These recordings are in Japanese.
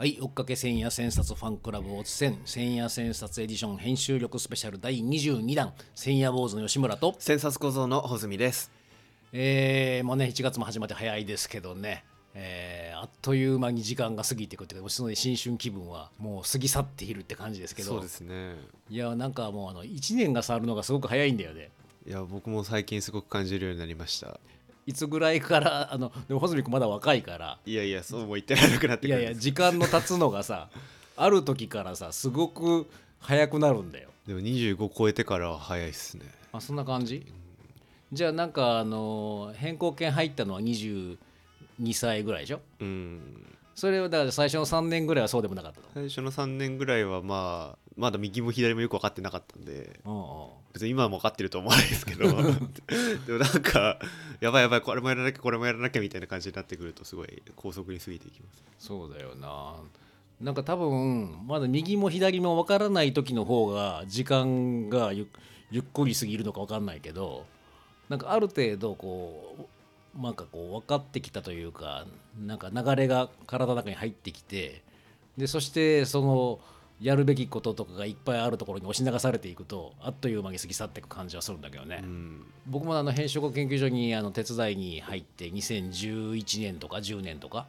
はい、追っかけ千夜千冊ファンクラブおつせん、千夜千冊エディション編集力スペシャル第22弾、千夜坊主の吉村と千冊小僧の穂積です。もうね1月も始まって早いですけどね、あっという間に時間が過ぎていくっていうか、新春気分はもう過ぎ去っているって感じですけど。そうですね。いやなんかもう1年が去るのがすごく早いんだよね。いや僕も最近すごく感じるようになりました。いつぐらいからでも穂積君まだ若いから、いやいやそうも言ってなくなってくる。いやいや時間の経つのがさある時からさすごく早くなるんだよ。でも25超えてからは早いっすね。あそんな感じ、うん、じゃあなんか変更権入ったのは22歳ぐらいでしょ。うん、それはだから最初の3年ぐらいはそうでもなかったの。最初の3年ぐらいはまあまだ右も左もよく分かってなかったんで、うんうん、別に今も分かってると思わないですけどでもなんかやばいこれもやらなきゃみたいな感じになってくるとすごい高速に過ぎていきます。そうだよな。なんか多分まだ右も左も分からない時の方が時間がゆっくり過ぎるのか分かんないけど、なんかある程度こうなんかこう分かってきたというか、なんか流れが体の中に入ってきて、でそしてそのやるべきこととかがいっぱいあるところに押し流されていくとあっという間に過ぎ去っていく感じはするんだけどね、うん、僕も編集後研究所に手伝いに入って2011年とか10年とか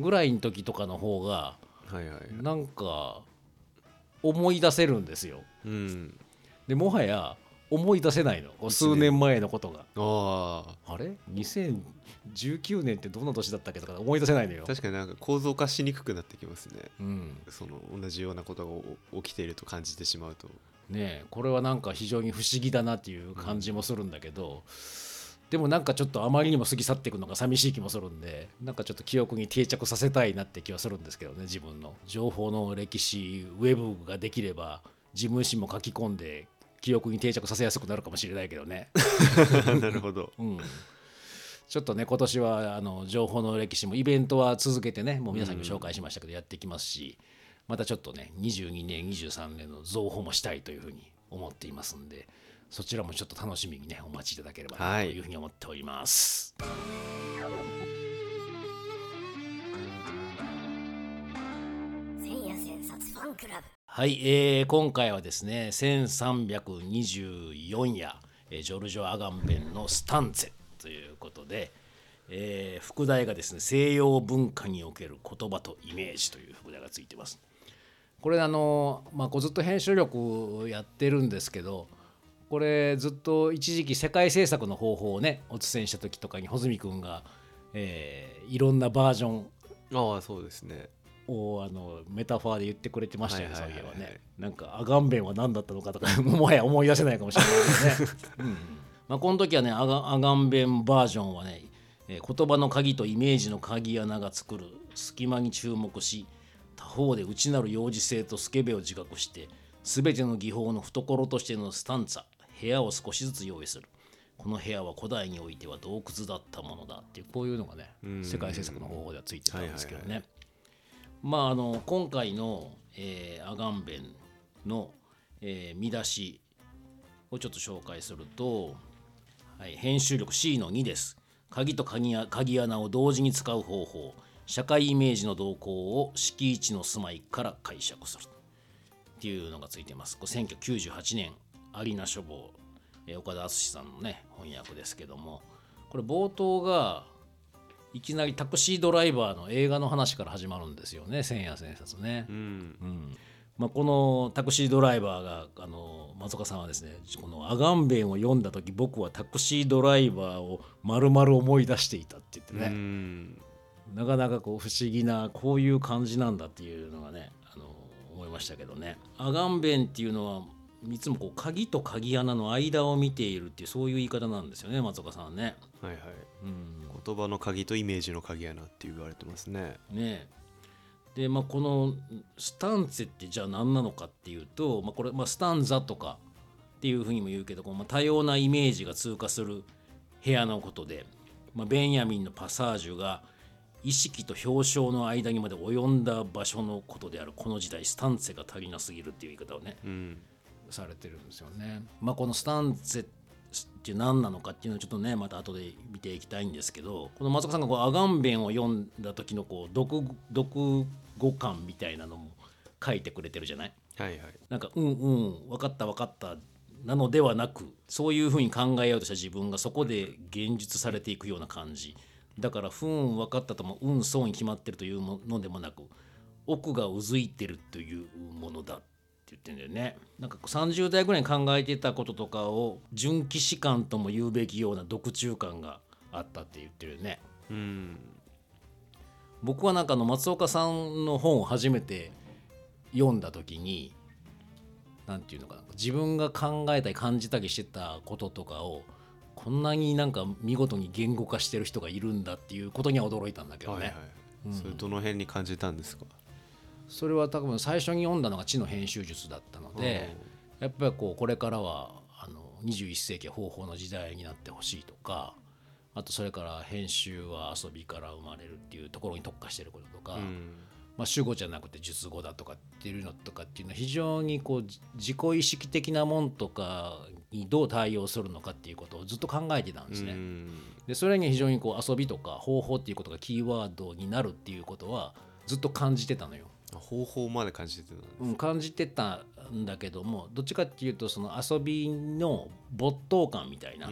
ぐらいの時とかの方が、はいはい、なんか思い出せるんですよ、うん、でもはや思い出せないの数年前のことが。あれ2019年ってどんな年だったっけとか思い出せないのよ。確かになんか構造化しにくくなってきますね、うん、その同じようなことが起きていると感じてしまうとねえ、これはなんか非常に不思議だなっていう感じもするんだけど、うん、でもなんかちょっとあまりにも過ぎ去っていくのが寂しい気もするんで、なんかちょっと記憶に定着させたいなって気はするんですけどね。自分の情報の歴史ウェブができれば自分史も書き込んで記憶に定着させやすくなるかもしれないけどねなるほど、うん、ちょっとね今年は情報の歴史もイベントは続けてね、もう皆さんに紹介しましたけどやっていきますし、またちょっとね22年23年の増補もしたいというふうに思っていますんで、そちらもちょっと楽しみにねお待ちいただければなというふうに思っております、はい。千夜千冊ファンクラブ、はい、今回はですね1324夜、ジョルジョ・アガンベンのスタンツェということで、副題がですね西洋文化における言葉とイメージという副題がついてます。これずっと編集力やってるんですけど、これずっと一時期世界制作の方法をねお伝えした時とかに穂積君が、いろんなバージョンそうですねをメタファーで言ってくれてましたよね。そういえばね、なんかアガンベンは何だったのかとかもはや思い出せないかもしれないですねうん、うん、この時はねアガンベンバージョンはね、言葉の鍵とイメージの鍵穴が作る隙間に注目し、他方で内なる幼児性とスケベを自覚して、全ての技法の懐としてのスタンツァ部屋を少しずつ用意する。この部屋は古代においては洞窟だったものだっていう、こういうのがね世界制作の方法ではついてたんですけどね、はいはいはい。今回の、アガンベンの、見出しをちょっと紹介すると、はい、編集力 C の2です。鍵と鍵穴を同時に使う方法、社会イメージの動向を敷地の住まいから解釈するっていうのがついてます。これ1998年アリーナ書房、岡田敦さんのね翻訳ですけども、これ冒頭がいきなりタクシードライバーの映画の話から始まるんですよね、千夜千冊ね、うんうん。このタクシードライバーが松岡さんはですね、このアガンベンを読んだ時僕はタクシードライバーを丸々思い出していたって言ってね、うん、なかなかこう不思議なこういう感じなんだっていうのがね思いましたけどね。アガンベンっていうのはいつもこう鍵と鍵穴の間を見ているっていう、そういう言い方なんですよね松岡さんはね、はいはい、うん、言葉の鍵とイメージの鍵穴って言われてます ね。でこのスタンツェってじゃあ何なのかっていうと、これスタンザとかっていうふうにも言うけど、多様なイメージが通過する部屋のことで、ベンヤミンのパサージュが意識と表象の間にまで及んだ場所のことである。この時代スタンツェが足りなすぎるっていう言い方をね、うん、されてるんですよね。このスタンツェって何なのかっていうのをちょっとねまた後で見ていきたいんですけど、この松岡さんがこうアガンベンを読んだ時のこう読語感みたいなのも書いてくれてるじゃない、はいはい、なんか分かった分かったなのではなく、そういうふうに考えようとした自分がそこで現実されていくような感じだから、不運分かったともそうに決まってるというのでもなく、奥がうずいてるというものだって言ってんだよね。なんか30代ぐらいに考えてたこととかを純既視感とも言うべきような読中感があったって言ってるよね。僕はなんか松岡さんの本を初めて読んだ時に、なんていうのかな、自分が考えたり感じたりしてたこととかをこんなになんか見事に言語化してる人がいるんだっていうことには驚いたんだけどね、はいはいうん、それどの辺に感じたんですか？それは多分最初に読んだのが知の編集術だったので、やっぱり これからは21世紀は方法の時代になってほしいとか、あとそれから編集は遊びから生まれるっていうところに特化してることとか、主語じゃなくて術語だとかっていうのとかっていうのは非常にこう自己意識的なもんとかにどう対応するのかっていうことをずっと考えてたんですね。でそれに非常にこう遊びとか方法っていうことがキーワードになるっていうことはずっと感じてたのよ。方法まで感じてたんですか？感じてたんだけども、どっちかっていうとその遊びの没頭感みたいな、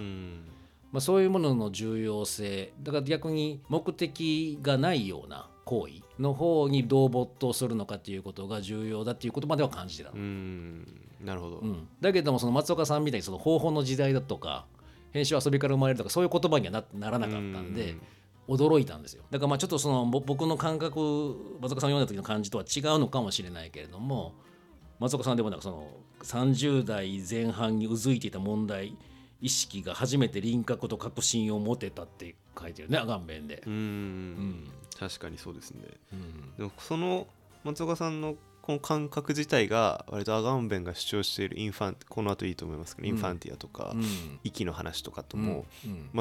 そういうものの重要性だから、逆に目的がないような行為の方にどう没頭するのかっていうことが重要だっていうことまでは感じてたの。なるほど、だけどもその松岡さんみたいにその方法の時代だとか編集遊びから生まれるとかそういう言葉には ならなかったんで驚いたんですよ。だからちょっとその僕の感覚、松岡さんを読んだ時の感じとは違うのかもしれないけれども、松岡さんでもなんかその30代前半にうずいていた問題意識が初めて輪郭と確信を持てたって書いてるね、アガンベンで。確かにそうですね、でもその松岡さんのこの感覚自体が割とアガンベンが主張しているこの後いいと思いますけど、インファンティアとか、息の話とかとも、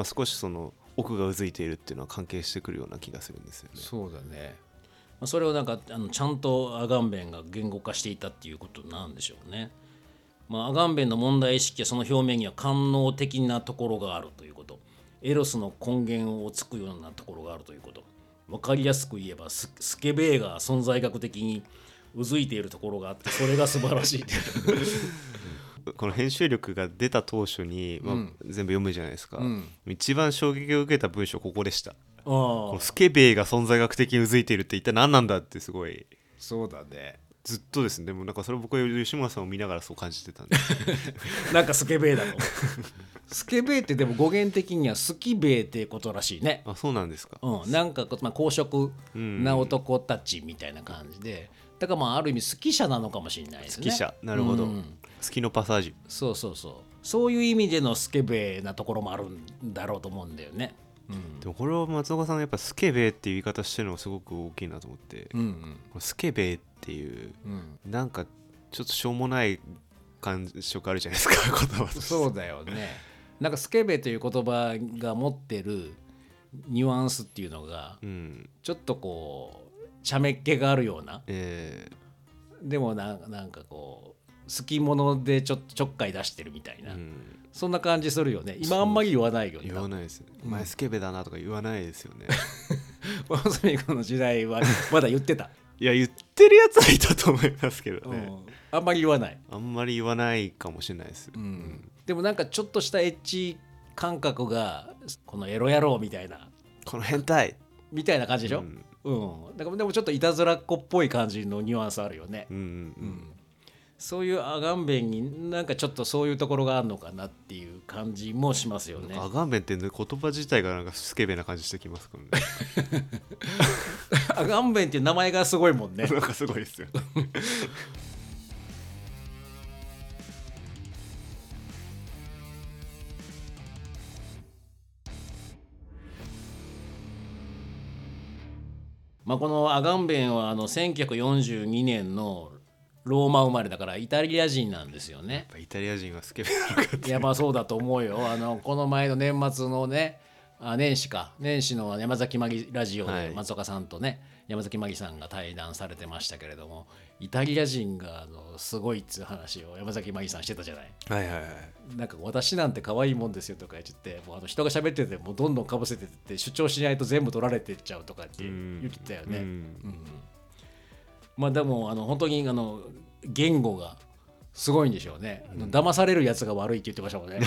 少しその奥がうずいているっていうのは関係してくるような気がするんですよね。そうだね、それをなんかちゃんとアガンベンが言語化していたっていうことなんでしょうね。アガンベンの問題意識はその表面には官能的なところがあるということ、エロスの根源をつくようなところがあるということ、分かりやすく言えばスケベが存在学的にうずいているところがあって、それが素晴らしいこの編集力が出た当初に、全部読むじゃないですか、一番衝撃を受けた文章ここでした。このスケベが存在学的にうずいているって一体何なんだって、すごい。そうだね、ずっとですね。でもなんかそれ僕は吉村さんを見ながらそう感じてたんでなんかスケベーだとスケベーってでも語源的にはスキベーってことらしいね。あ、そうなんですか。なんか公職な男たちみたいな感じで、だからある意味スキ者なのかもしれないですね。スキ者、なるほど、スキのパサージュ、そういう意味でのスケベーなところもあるんだろうと思うんだよね。でもこれは松岡さんがやっぱスケベーっていう言い方してるのがすごく大きいなと思って、スケベーっていう、なんかちょっとしょうもない感触あるじゃないですか言葉。そうだよねなんかスケベーという言葉が持ってるニュアンスっていうのが、ちょっとこう茶目っ気があるような、でもなんかこう好き者でちょっとちょっかい出してるみたいな、そんな感じするよね。今あんまり言わないよね。言わないですね、前スケベだなとか言わないですよねまさにこの時代はまだ言ってたいや言ってるやつはいたと思いますけどね、あんまり言わない、あんまり言わないかもしれないです、でもなんかちょっとしたエッチ感覚がこのエロ野郎みたいな、この変態みたいな感じでしょ、だからでもちょっといたずらっ子っぽい感じのニュアンスあるよね。そういうアガンベンになんかちょっとそういうところがあるのかなっていう感じもしますよね。アガンベンって言葉自体がなんかスケベな感じしてきますからねアガンベンっていう名前がすごいもんねなんかすごいですよまあこのアガンベンは1942年のローマ生まれだからイタリア人なんですよね。やっぱイタリア人はスケベなのかって。やばそうだと思うよ。この前の年末のね、年始の山崎まぎラジオで松岡さんとね、山崎まぎさんが対談されてましたけれども、イタリア人がすごいっていう話を山崎まぎさんしてたじゃない。なんか私なんて可愛いもんですよとか言ってもう人が喋っててもうどんどんかぶせてって主張しないと全部取られてっちゃうとかって言ってたよね。うんうん、まあでも本当に言語がすごいんでしょうね。騙されるやつが悪いって言ってましたもんね。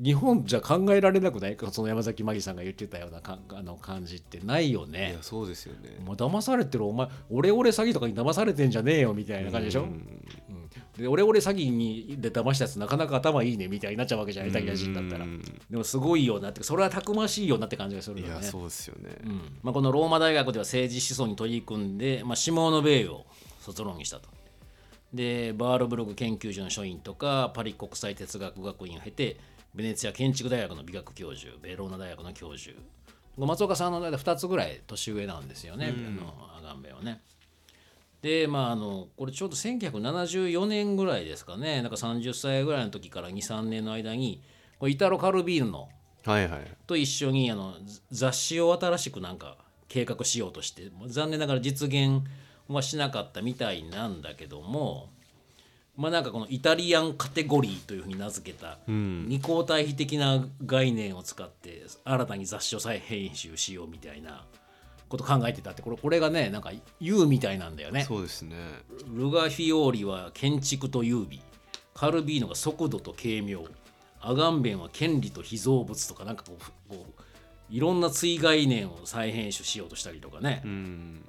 日本じゃ考えられなくない？その山崎まぎさんが言ってたような感じってないよね。いやそうですよね。もう騙されてるお前オレオレ詐欺とかに騙されてんじゃねえよみたいな感じでしょ。うんうん、でオレオレ詐欺にで騙したやつなかなか頭いいねみたいになっちゃうわけじゃない。イタリア人だったら。でもすごいよなってそれはたくましいよなって感じがするよね。いやそうですよね。うんまあ、このローマ大学では政治思想に取り組んで、まあ、シモーノ・ベイを卒論にしたと。でバールブルク研究所の所員とかパリ国際哲学学院を経てベネツィア建築大学の美学教授ベローナ大学の教授松岡さんの間2つぐらい年上なんですよね、うん、アガンベはね。でまあこれちょうど1974年ぐらいですかね。なんか30歳ぐらいの時から 2,3 年の間にイタロ・カルビーノと一緒に雑誌を新しくなんか計画しようとして残念ながら実現はしなかったみたいなんだけども、まあ、なんかこのイタリアンカテゴリーというふうに名付けた二項対比的な概念を使って新たに雑誌を再編集しようみたいなこと考えてたってこれがねなんか U みたいなんだよね。そうですね。ルガフィオーリは建築と優美、カルビーノが速度と軽妙、アガンベンは権利と被造物とかなんかこういろんな追概念を再編集しようとしたりとかね。うん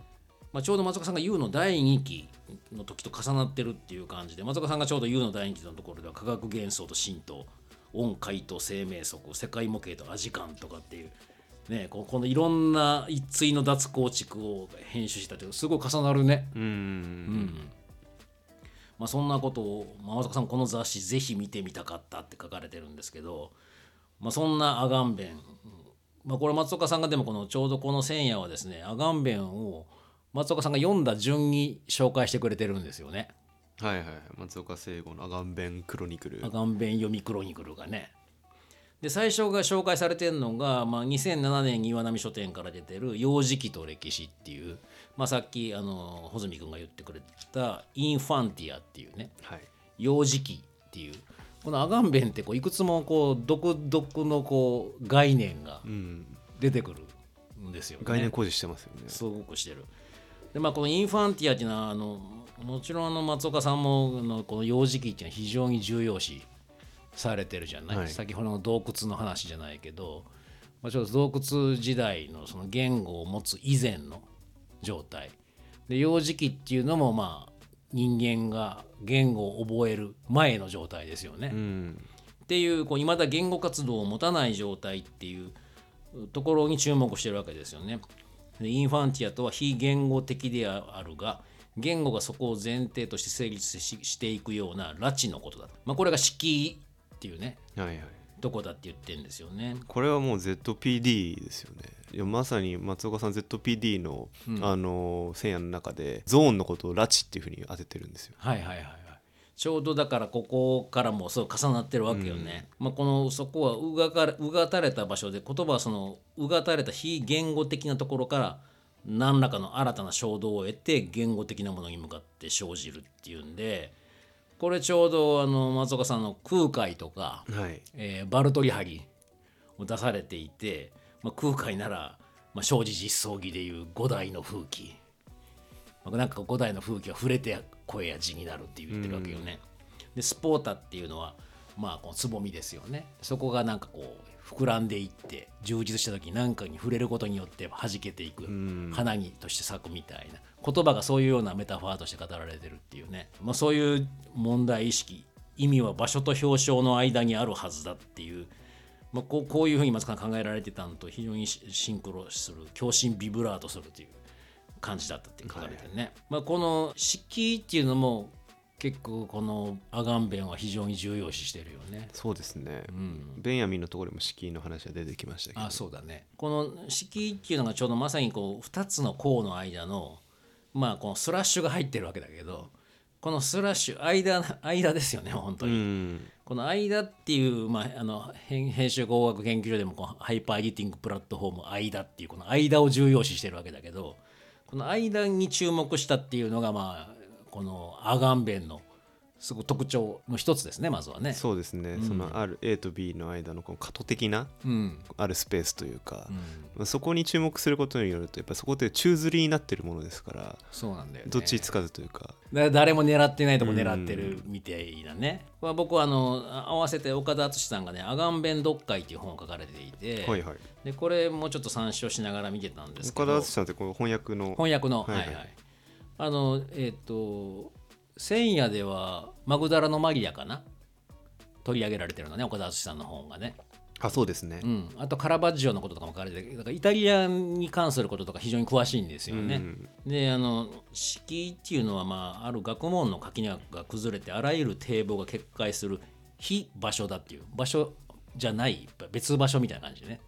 まあ、ちょうど松岡さんが U の第2期の時と重なってるっていう感じで松岡さんがちょうど U の第2期のところでは科学幻想と神道音階と生命則世界模型とアジカンとかっていうねこのいろんな一対の脱構築を編集したというすごい重なるね。うんうんまあそんなことを松岡さんこの雑誌ぜひ見てみたかったって書かれてるんですけどまあそんなアガンベンまあこれ松岡さんがでもこのちょうどこの千夜はですねアガンベンを松岡さんが読んだ順に紹介してくれてるんですよね。はいはい。松岡聖吾のアガンベンクロニクル。アガンベン読みクロニクルがね。で最初が紹介されてるのが、まあ、2007年に岩波書店から出てる幼児期と歴史っていう、まあ、さっき穂積君が言ってくれたインファンティアっていうね、はい、幼児期っていうこのアガンベンってこういくつもこう独特のこう概念が出てくるんですよね、うん、概念工事してますよね。すごくしてる。でまあ、このインファンティアっていうのはもちろん松岡さんもこの幼児期っていうのは非常に重要視されてるじゃない、はい、先ほどの洞窟の話じゃないけど、まあ、ちょっと洞窟時代のその言語を持つ以前の状態で幼児期っていうのもまあ人間が言語を覚える前の状態ですよね、うん、っていういまだ言語活動を持たない状態っていうところに注目してるわけですよね。インファンティアとは非言語的であるが言語がそこを前提として成立していくような拉致のことだと、まあ、これが式っていうね、はいはい、どこだって言ってるんですよね。これはもう ZPD ですよね。いやまさに松岡さん ZPD の、うん、千夜の中でゾーンのことを拉致っていうふうに当ててるんですよ。はいはいはい、ちょうどだからここからもそう重なってるわけよね、うんまあ、そこはうがたれた場所で言葉はそのうがたれた非言語的なところから何らかの新たな衝動を得て言語的なものに向かって生じるっていうんでこれちょうど松岡さんの空海とか、はいバルトリハリを出されていて、まあ、空海なら、まあ、生じ実相儀でいう五代の風紀なんか五代の風紀は触れて声や字になるって言ってるわけよね、うん、でスポータっていうのはまあこのつぼみですよね。そこがなんかこう膨らんでいって充実した時に何かに触れることによって弾けていく、うん、花にとして咲くみたいな言葉がそういうようなメタファーとして語られてるっていうね、まあ、そういう問題意識意味は場所と表象の間にあるはずだっていう、まあ、こういうふうに松川さん考えられてたのと非常にシンクロする共振ビブラートするという感じだったって書かれてるね、はいまあ、この式っていうのも結構このアガンベンは非常に重要視してるよね。そうですね、うん、ベンヤミンのところでも式の話は出てきましたけど、あそうだね、この式っていうのがちょうどまさにこう2つの項の間のまあこのスラッシュが入ってるわけだけどこのスラッシュ間ですよね本当に、うん、この間っていう、まあ、編集工学研究所でもこうハイパーエディティングプラットフォーム間っていうこの間を重要視してるわけだけどこの間に注目したっていうのがまあこのアガンベンのすごい特徴の一つですね、まずはね。そうですね、うん、そのある A と B の間のこの過渡的な、うん、あるスペースというか、うんまあ、そこに注目することによるとやっぱりそこって宙づりになってるものですから。そうなんだよね、どっちつかずというか、誰も狙ってないとこ狙ってるみたいなね、うんまあ、僕は合わせて岡田敦さんがねアガンベン読解という本を書かれていて、はいはい、でこれもちょっと参照しながら見てたんですけど、岡田敦さんってこの翻訳の、はいはいはい、千夜ではマグダラのマリアかな取り上げられてるのね、岡田敦さんの本がね。あ、そうですね、うん、あとカラバッジョのこととかも書かれてる。だからイタリアに関することとか非常に詳しいんですよね、うん、で式っていうのは、まあ、ある学問の垣根が崩れてあらゆる堤防が決壊する非場所だっていう、場所じゃない別場所みたいな感じでね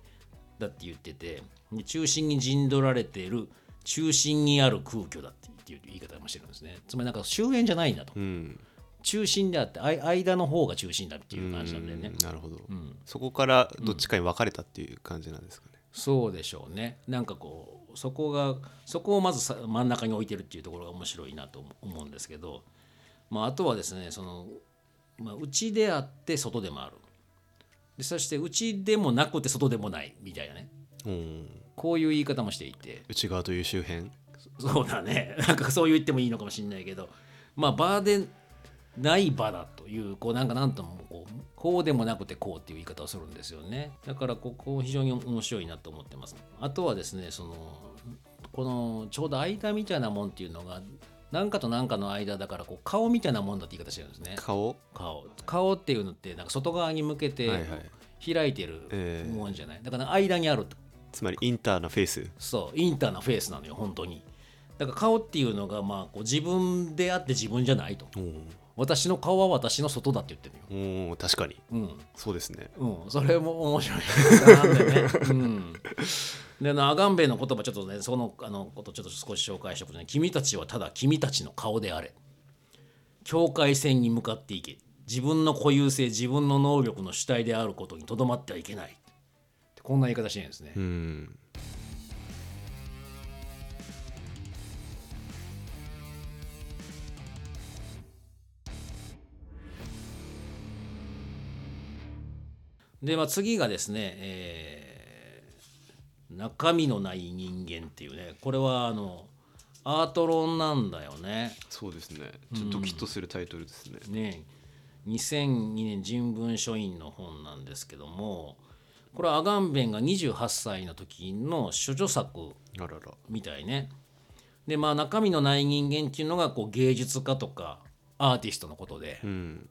だって言ってて、で中心に陣取られている中心にある空虚だっていう言い方もしてるんですね。つまりなんか終焉じゃないんだと、うん、中心であって間の方が中心だっていう感じなんだよね。なるほど、うん、そこからどっちかに分かれたっていう感じなんですかね、うん、そうでしょうね。なんかこうそこをまず真ん中に置いてるっていうところが面白いなと思うんですけど、まあ、あとはですね内であって外でもある、でそして内でもなくて外でもないみたいなね、うん、こういう言い方もしていて、内側という周辺、そうだね、なんかそう言ってもいいのかもしれないけど、まあ場でない場だという、こうなんかなんともこうでもなくてこうっていう言い方をするんですよね。だからここ非常に面白いなと思ってます。あとはですねこのちょうど間みたいなもんっていうのが何かと何かの間だから、こう顔みたいなもんだって言い方してるんですね。顔っていうのってなんか外側に向けて開いてるもんじゃない、だから間にあると、つまりインターなフェイス。そう、インターなフェイスなのよ本当に。だから顔っていうのがまあこう自分であって自分じゃないと、私の顔は私の外だって言ってるよ。確かに、うん、そうですね、うん、それも面白いなんでね、うん、でアガンベンの言葉ちょっとね、そのことちょっと少し紹介しておくとね、君たちはただ君たちの顔であれ、境界線に向かっていけ、自分の固有性、自分の能力の主体であることにとどまってはいけない、こんな言い方してるんですね。うん。で、まあ、次がですね、中身のない人間っていうね、これはアート論なんだよね。そうですね。ちょっとドキッとするタイトルですね。うん、ね、2002年人文書院の本なんですけども。これはアガンベンが28歳の時の処女作みたいね。で、まあ、中身のない人間っていうのがこう芸術家とかアーティストのことで、うん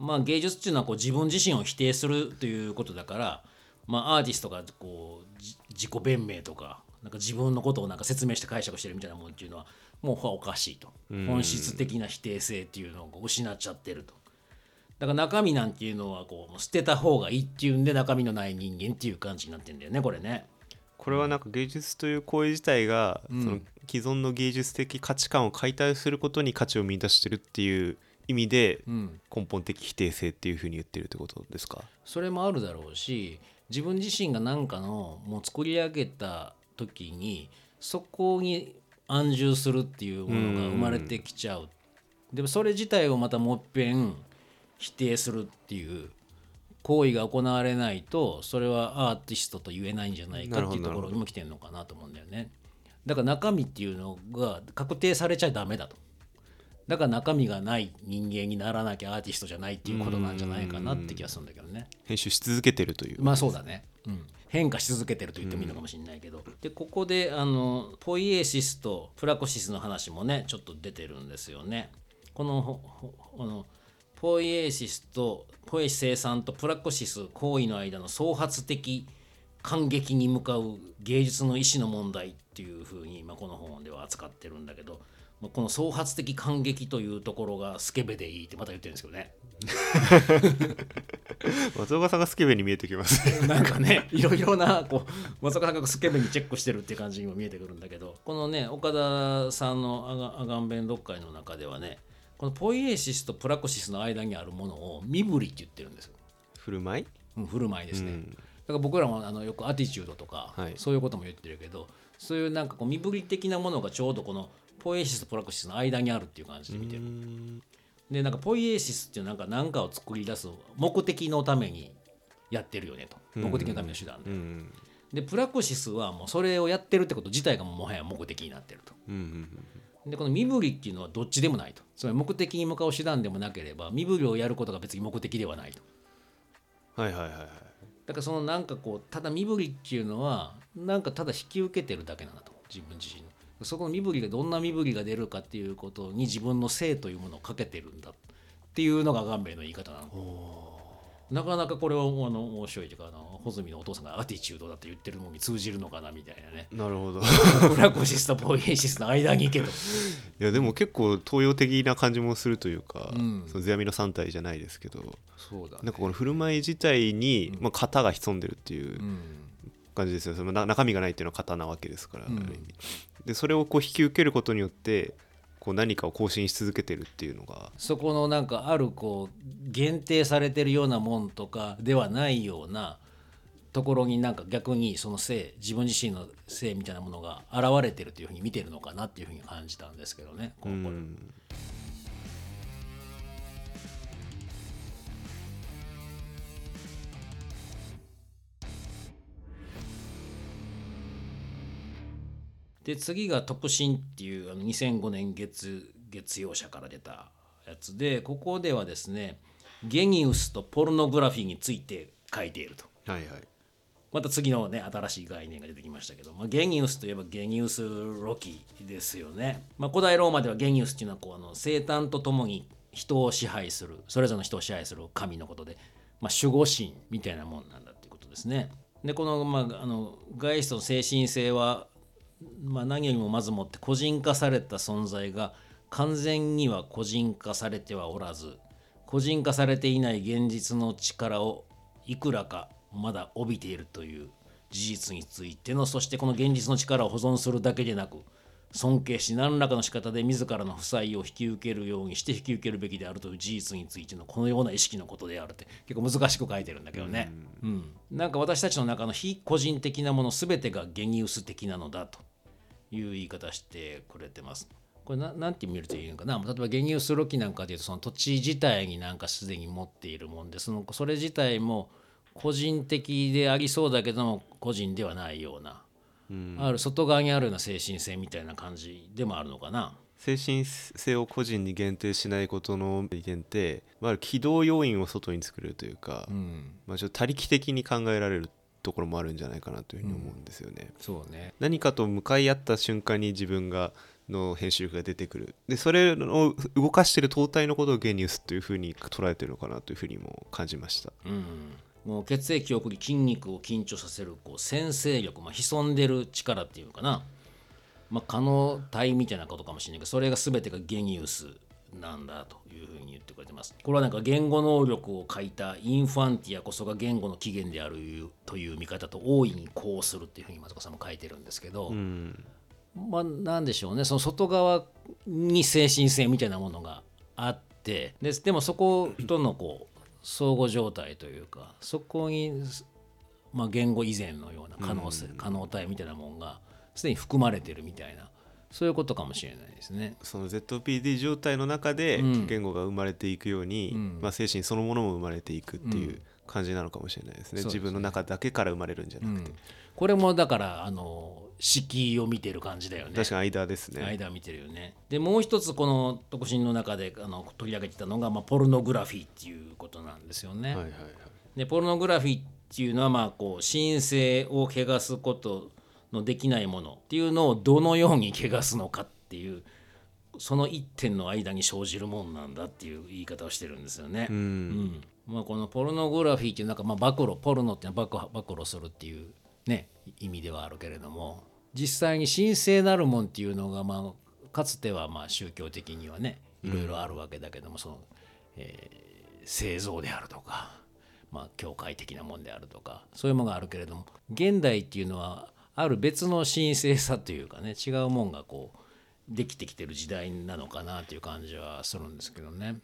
まあ、芸術っていうのはこう自分自身を否定するということだから、まあ、アーティストがこう自己弁明とか、 なんか自分のことをなんか説明して解釈してるみたいなものっていうのはもうおかしいと、うん、本質的な否定性っていうのを失っちゃってると。だから中身なんていうのはこう捨てた方がいいっていうんで、中身のない人間っていう感じになってんだよね、これね。これはなんか芸術という行為自体が、うん、その既存の芸術的価値観を解体することに価値を見出してるっていう意味で、うん、根本的否定性っていうふうに言ってるってことですか。それもあるだろうし、自分自身が何かのもう作り上げた時にそこに安住するっていうものが生まれてきちゃう、うん、でもそれ自体をまたもっぺん否定するっていう行為が行われないと、それはアーティストと言えないんじゃないかっていうところにも来てるのかなと思うんだよね。だから中身っていうのが確定されちゃダメだと、だから中身がない人間にならなきゃアーティストじゃないっていうことなんじゃないかなって気がするんだけどね。編集し続けてるという、まあそうだね、うん、変化し続けてると言ってもいいのかもしれないけど、でここでポイエシスとプラコシスの話もねちょっと出てるんですよね。このポイエシスとポエシ生産とプラコシス行為の間の創発的感激に向かう芸術の意思の問題っていうふうに、まあ、この本では扱ってるんだけど、まあ、この創発的感激というところがスケベでいいってまた言ってるんですけどね松岡さんがスケベに見えてきますなんかね、いろいろなこう松岡さんがスケベにチェックしてるって感じにも見えてくるんだけど、このね岡田さんのアガンベン読解の中ではね、このポイエシスとプラコシスの間にあるものを身振りって言ってるんですよ。振る舞い、うん、振る舞いですね、うん、だから僕らもよくアティチュードとか、はい、そういうことも言ってるけど、そういうなんかこう身振り的なものがちょうどこのポイエシスとプラコシスの間にあるっていう感じで見てる。でなんかポイエーシスっていう何かを作り出す目的のためにやってるよねと、目的のための手段で、でプラクシスはもうそれをやってるってこと自体がもはや目的になってると、でこの身振りっていうのはどっちでもないと、つまり目的に向かう手段でもなければ身振りをやることが別に目的ではないと。はいはいはいはい。だからそのなんかこうただ身振りっていうのはなんかただ引き受けてるだけなんだと、自分自身のそこの身振りがどんな身振りが出るかっていうことに自分の性というものをかけてるんだっていうのがガンベイの言い方なの。なかなかこれは面白いというか、穂積のお父さんがアティチュードだって言ってるのに通じるのかなみたいなね。なるほど。プラクシスとポイエーシスの間に行けと。いやでも結構東洋的な感じもするというか、その世阿弥の三体じゃないですけど、そうだね、なんかこの振る舞い自体に、型が潜んでるっていう感じですよ。その中身がないっていうのは型なわけですから、でそれをこう引き受けることによってこう何かを更新し続けてるっていうのが、そこのなんかあるこう限定されてるようなもんとかではないようなところになんか逆にその性、自分自身の性みたいなものが現れてるというふうに見てるのかなっていうふうに感じたんですけどね。これで次が特進っていう2005年月曜社から出たやつで、ここではですねゲニウスとポルノグラフィーについて書いていると、また次のね新しい概念が出てきましたけど、ゲニウスといえばゲニウスロキですよね。古代ローマではゲニウスっていうのはこう生誕とともに人を支配する、それぞれの人を支配する神のことで、守護神みたいなもんなんだっていうことですね。でこの、ガイストの精神性は何よりもまずもって個人化された存在が完全には個人化されてはおらず、個人化されていない現実の力をいくらかまだ帯びているという事実についての、そしてこの現実の力を保存するだけでなく尊敬し何らかの仕方で自らの負債を引き受けるようにして引き受けるべきであるという事実についてのこのような意識のことであるって結構難しく書いてるんだけどね、なんか私たちの中の非個人的なもの全てがゲニウス的なのだという言い方してくれてます。これなんて見るといいのかな。例えばゲニウスロキなんかでいうと、その土地自体になんかすでに持っているもんで、それ自体も個人的でありそうだけども個人ではないような、ある外側にあるような精神性みたいな感じでもあるのかな。精神性を個人に限定しないことの利点って、起動要因を外に作れるというか、ちょっと他力的に考えられるところもあるんじゃないかなというふうに思うんですよね。そうね。何かと向かい合った瞬間に自分がの編集力が出てくる。でそれを動かしている統体のことをゲニウスというふうに捉えているのかなというふうにも感じました。もう血液を送り筋肉を緊張させる先制力、潜んでる力っていうのかな、可能体みたいなことかもしれないけど、それが全てがゲニウスなんだというふうに言ってくれてます。これはなんか言語能力を欠いたインファンティアこそが言語の起源であるという見方と大いにこうするっていうふうに松岡さんも書いてるんですけど、なんでしょうね、その外側に精神性みたいなものがあって、 でもそことの相互状態というか、そこに、言語以前のような可能性、可能体みたいなものがすでに含まれてるみたいな、そういうことかもしれないですね。その ZPD 状態の中で言語が生まれていくように、精神そのものも生まれていくっていう感じなのかもしれないですね、自分の中だけから生まれるんじゃなくて、これもだから敷居を見てる感じだよね。確かに間ですね。間見てるよね。でもう一つこの特進の中で取り上げてたのが、ポルノグラフィーっていうことなんですよね。でポルノグラフィーっていうのは神性を汚すことのできないものっていうのをどのように汚すのかっていう、その一点の間に生じるもんなんだっていう言い方をしてるんですよね。このポルノグラフィーっていうなんか暴露、ポルノっていうのは暴露するっていうね意味ではあるけれども、実際に神聖なるもんっていうのが、かつては宗教的にはねいろいろあるわけだけども、その聖像であるとか、教会的なもんであるとか、そういうものがあるけれども、現代っていうのはある別の神聖さというかね、違うもんができてきてる時代なのかなという感じはするんですけどね。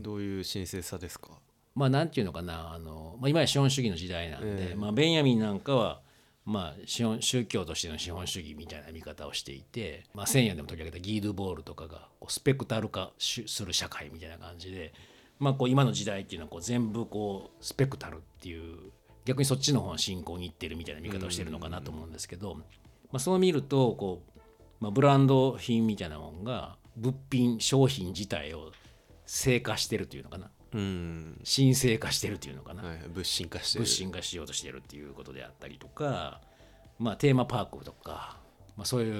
どういう神聖さですか。なんていうのかな、今や資本主義の時代なんで、ベンヤミンなんかはまあ、宗教としての資本主義みたいな見方をしていて、まあ、1000円でも取り上げたギードゥ・ボールとかがこうスペクタル化する社会みたいな感じで、まあ、こう今の時代っていうのはこう全部こうスペクタルっていう逆にそっちの方の信仰にいってるみたいな見方をしてるのかなと思うんですけど、まあ、そう見るとこう、まあ、ブランド品みたいなもんが物品商品自体を聖化してるというのかな、神聖化してるというのかな、はい、物心化しようとしてるっていうことであったりとか、まあ、テーマパークとか、まあ、そういう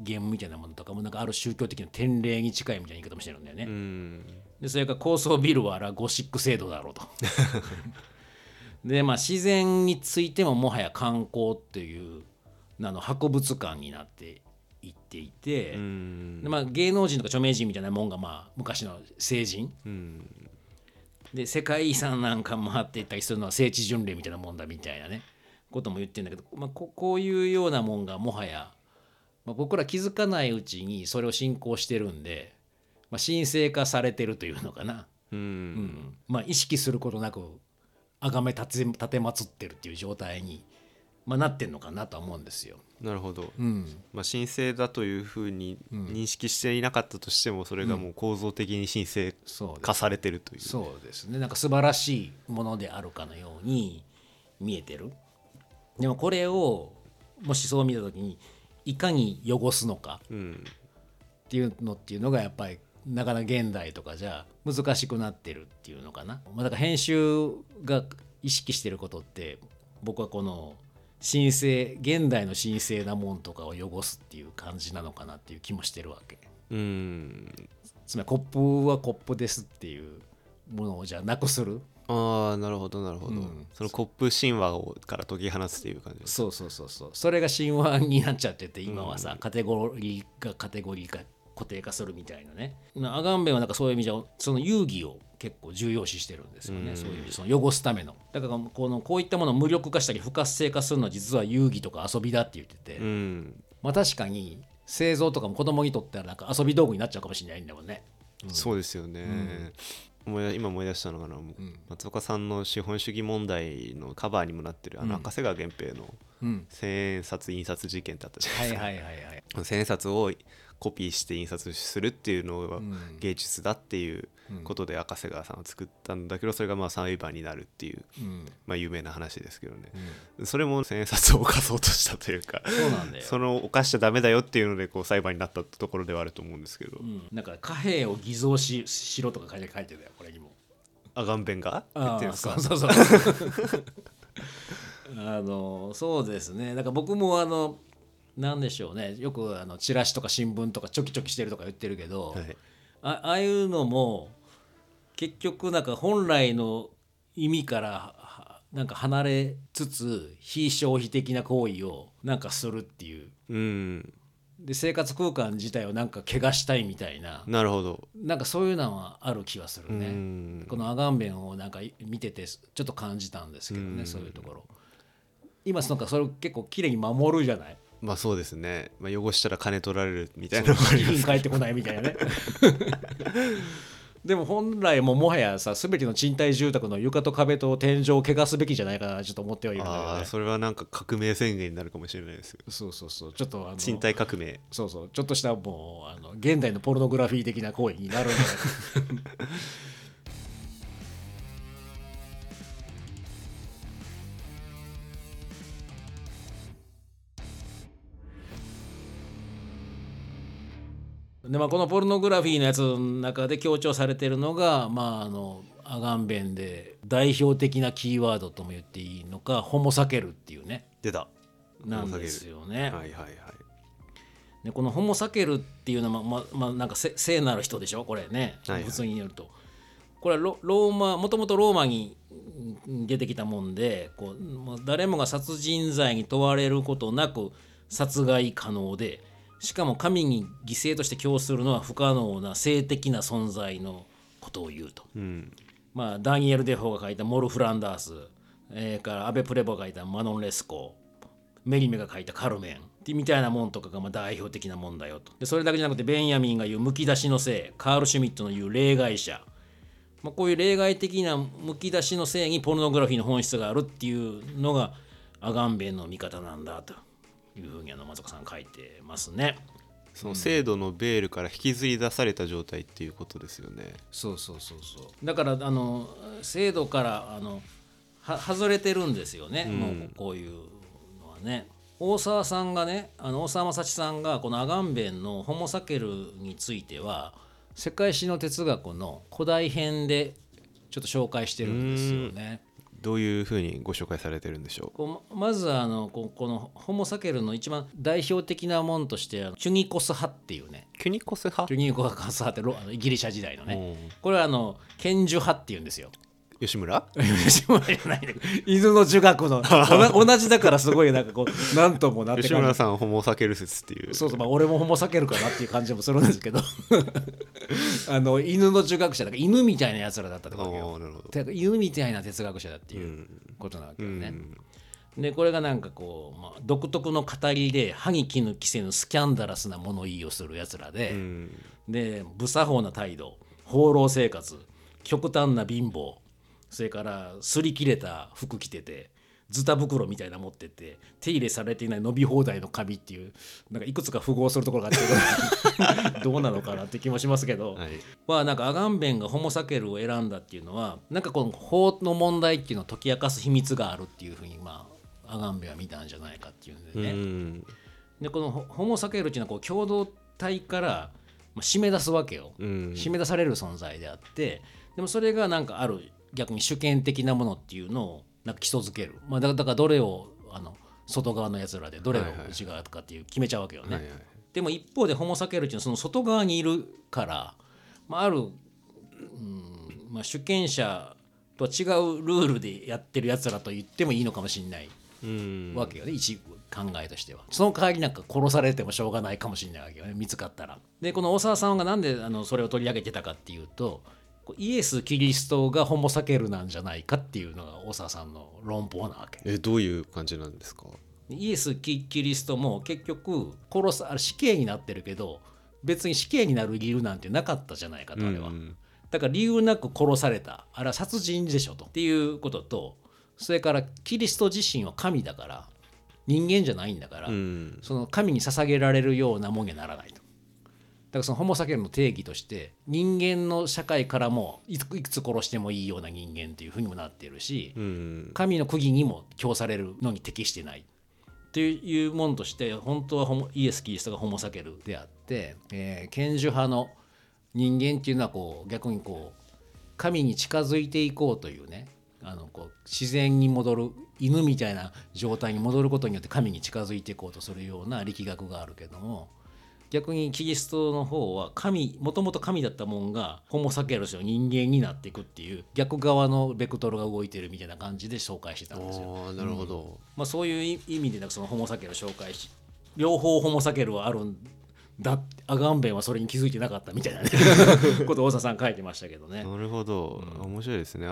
ゲームみたいなものとかもなんかある種宗教的な典礼に近いみたいな言い方もしてるんだよね。でそれから高層ビルはあらゴシック制度だろうとで、まあ、自然についてももはや観光っていう博物館になって行っていて、で、まあ、芸能人とか著名人みたいなもんが、まあ、昔の聖人、で世界遺産なんか回っていったりするのは聖地巡礼みたいなもんだみたいなねことも言ってるんだけど、まあ、こういうようなもんがもはや、まあ、僕ら気づかないうちにそれを信仰してるんで、まあ、神聖化されてるというのかな、まあ、意識することなく崇め立てまつってるっていう状態に、まあ、なってんのかなと思うんですよ。なるほど、まあ、神聖だというふうに認識していなかったとしても、それがもう構造的に神聖化されてるという、そうですね、なんか素晴らしいものであるかのように見えてる。でもこれをもしそう見た時にいかに汚すのかっていうのがやっぱりなかなか現代とかじゃ難しくなってるっていうのかな、まあ、だから編集が意識してることって、僕はこの神聖、現代の神聖なもんとかを汚すっていう感じなのかなっていう気もしてるわけ。つまりコップはコップですっていうものをじゃあなくする。ああ、なるほどなるほど、そのコップ神話から解き放つっていう感じ。そう、それが神話になっちゃってて、今はさ、カテゴリーが固定化するみたいなね。アガンベンはなんかそういう意味じゃその遊戯を結構重要視してるんですよね、そういうその汚すための。だからこういったものを無力化したり不活性化するのは実は遊戯とか遊びだって言ってて、まあ、確かに製造とかも子供にとってはなんか遊び道具になっちゃうかもしれないんだもんね。そうですよね、今思い出したのが松岡さんの資本主義問題のカバーにもなってる赤瀬川源平の千円札印刷事件だったじゃないですか。千円札をコピーして印刷するっていうのは芸術だっていうことで赤瀬川さんは作ったんだけど、それがまあ裁判になるっていう、まあ、有名な話ですけどね、それも千円札を犯そうとしたというか、そうなんだよその犯しちゃダメだよっていうのでこう裁判になったところではあると思うんですけど、なんか貨幣を偽造 しろとか書いてたよこれにも。アガンベンが言ってるんですか。そうそうですね。だから僕もなんでしょうね、よくチラシとか新聞とかチョキチョキしてるとか言ってるけど、はい、ああいうのも結局なんか本来の意味からなんか離れつつ非消費的な行為をなんかするっていう、で生活空間自体をなんか汚したいみたいな、なるほど、なんかそういうのはある気はするね。このアガンベンをなんか見ててちょっと感じたんですけどね、そういうところ。今なんかそれを結構きれいに守るじゃない。まあそうですね、まあ、汚したら金取られるみたいなのもあります。返ってこないみたいなねでも本来ももはやさ、全ての賃貸住宅の床と壁と天井を汚すべきじゃないかなちょっと思ってはいるんだけど、ね、あ、それはなんか革命宣言になるかもしれないですよ。そうちょっと賃貸革命、そうちょっとしたもう現代のポルノグラフィー的な行為になるんじゃないかで、まあ、このポルノグラフィーのやつの中で強調されてるのが、まあ、アガンベンで代表的なキーワードとも言っていいのか、ホモサケルっていうね、出たなんですよね。でこのホモサケルっていうのは、まあ、なんか聖なる人でしょこれね、普通に言うと、これはローマ、もともとローマに出てきたもんで、こう誰もが殺人罪に問われることなく殺害可能で、しかも神に犠牲として供するのは不可能な性的な存在のことを言うと、まあ、ダニエル・デフォーが書いたモル・フランダース、からアベ・プレボが書いたマノン・レスコー、メリメが書いたカルメンってみたいなもんとかがまあ代表的なもんだよと。でそれだけじゃなくて、ベンヤミンが言うむき出しの性、カール・シュミットの言う例外者、まあ、こういう例外的なむき出しの性にポルノグラフィーの本質があるっていうのがアガンベンの味方なんだというふうに松岡さん書いてますね。その制度のベールから引きずり出された状態っていうことですよね、うん、そうだから制度から外れてるんですよね、うん、もうこういうのはね。大沢さんがね大沢雅史さんがこのアガンベンのホモサケルについては世界史の哲学の古代編でちょっと紹介してるんですよね。どういうふうにご紹介されてるんでしょう。まずこのホモ・サケルの一番代表的なものとしてチュニコス派っていうね。チュニコス派ってギリシャ時代のね。これは賢樹派っていうんですよ。吉村じゃないね。犬の儒学の同じだからすごいなんかこうなんともなって感じ。吉村さんホモサケル説っていう。そうそう、まあ俺もホモサケルかなっていう感じもするんですけど犬の儒学者だから犬みたいなやつらだったってことよ。なるほど。犬みたいな哲学者だっていうことなわけよね。でこれがなんかこう、まあ、独特の語りで歯に衣着せぬスキャンダラスな物言いをするやつらで、で無作法な態度、放浪生活、極端な貧乏。それから擦り切れた服着ててズタ袋みたいなの持ってて手入れされていない伸び放題の髪っていうなんかいくつか符号するところがあってどうなのかなって気もしますけど、はい、まあなんかアガンベンがホモサケルを選んだっていうのはなんかこの法の問題っていうのを解き明かす秘密があるっていうふうにまあアガンベンは見たんじゃないかっていうんでね。でこのホモサケルっていうのはこう共同体から締め出すわけよ。締め出される存在であってでもそれがなんかある逆に主権的なものっていうのをなんか基礎づける、まあ、だからどれを外側のやつらでどれを内側とかっていう決めちゃうわけよね、はいはい、でも一方でホモサケルっていうのはその外側にいるから、まあ、ある、主権者とは違うルールでやってるやつらと言ってもいいのかもしれないわけよね。一考えとしてはその代わりなんか殺されてもしょうがないかもしれないわけよね、見つかったら。でこの大沢さんがなんでそれを取り上げてたかっていうとイエス・キリストがホモ・サケルなんじゃないかっていうのが大沢さんの論法なわけ。どういう感じなんですか。イエス・キリストも結局死刑になってるけど別に死刑になる理由なんてなかったじゃないかと。あれは、だから理由なく殺された、あれは殺人でしょとっていうことと、それからキリスト自身は神だから人間じゃないんだから、その神に捧げられるようなもんにならないと。だからそのホモサケルの定義として人間の社会からもいくつ殺してもいいような人間というふうにもなっているし、神の釘にも供されるのに適してないというものとして本当はイエス・キリストがホモサケルであって、賢樹派の人間っていうのはこう逆にこう神に近づいていこうというね、こう自然に戻る犬みたいな状態に戻ることによって神に近づいていこうとするような力学があるけども、逆にキリストの方はもともと神だったもんがホモサケルスの人間になっていくっていう逆側のベクトルが動いてるみたいな感じで紹介してたんですよ。なるほど。まあ、そういう意味でなんかそのホモサケルを紹介し、両方ホモサケルはあるんだ、アガンベンはそれに気づいてなかったみたいな、ね、ことを大沢さん書いてましたけどね。なるほど、面白いですね。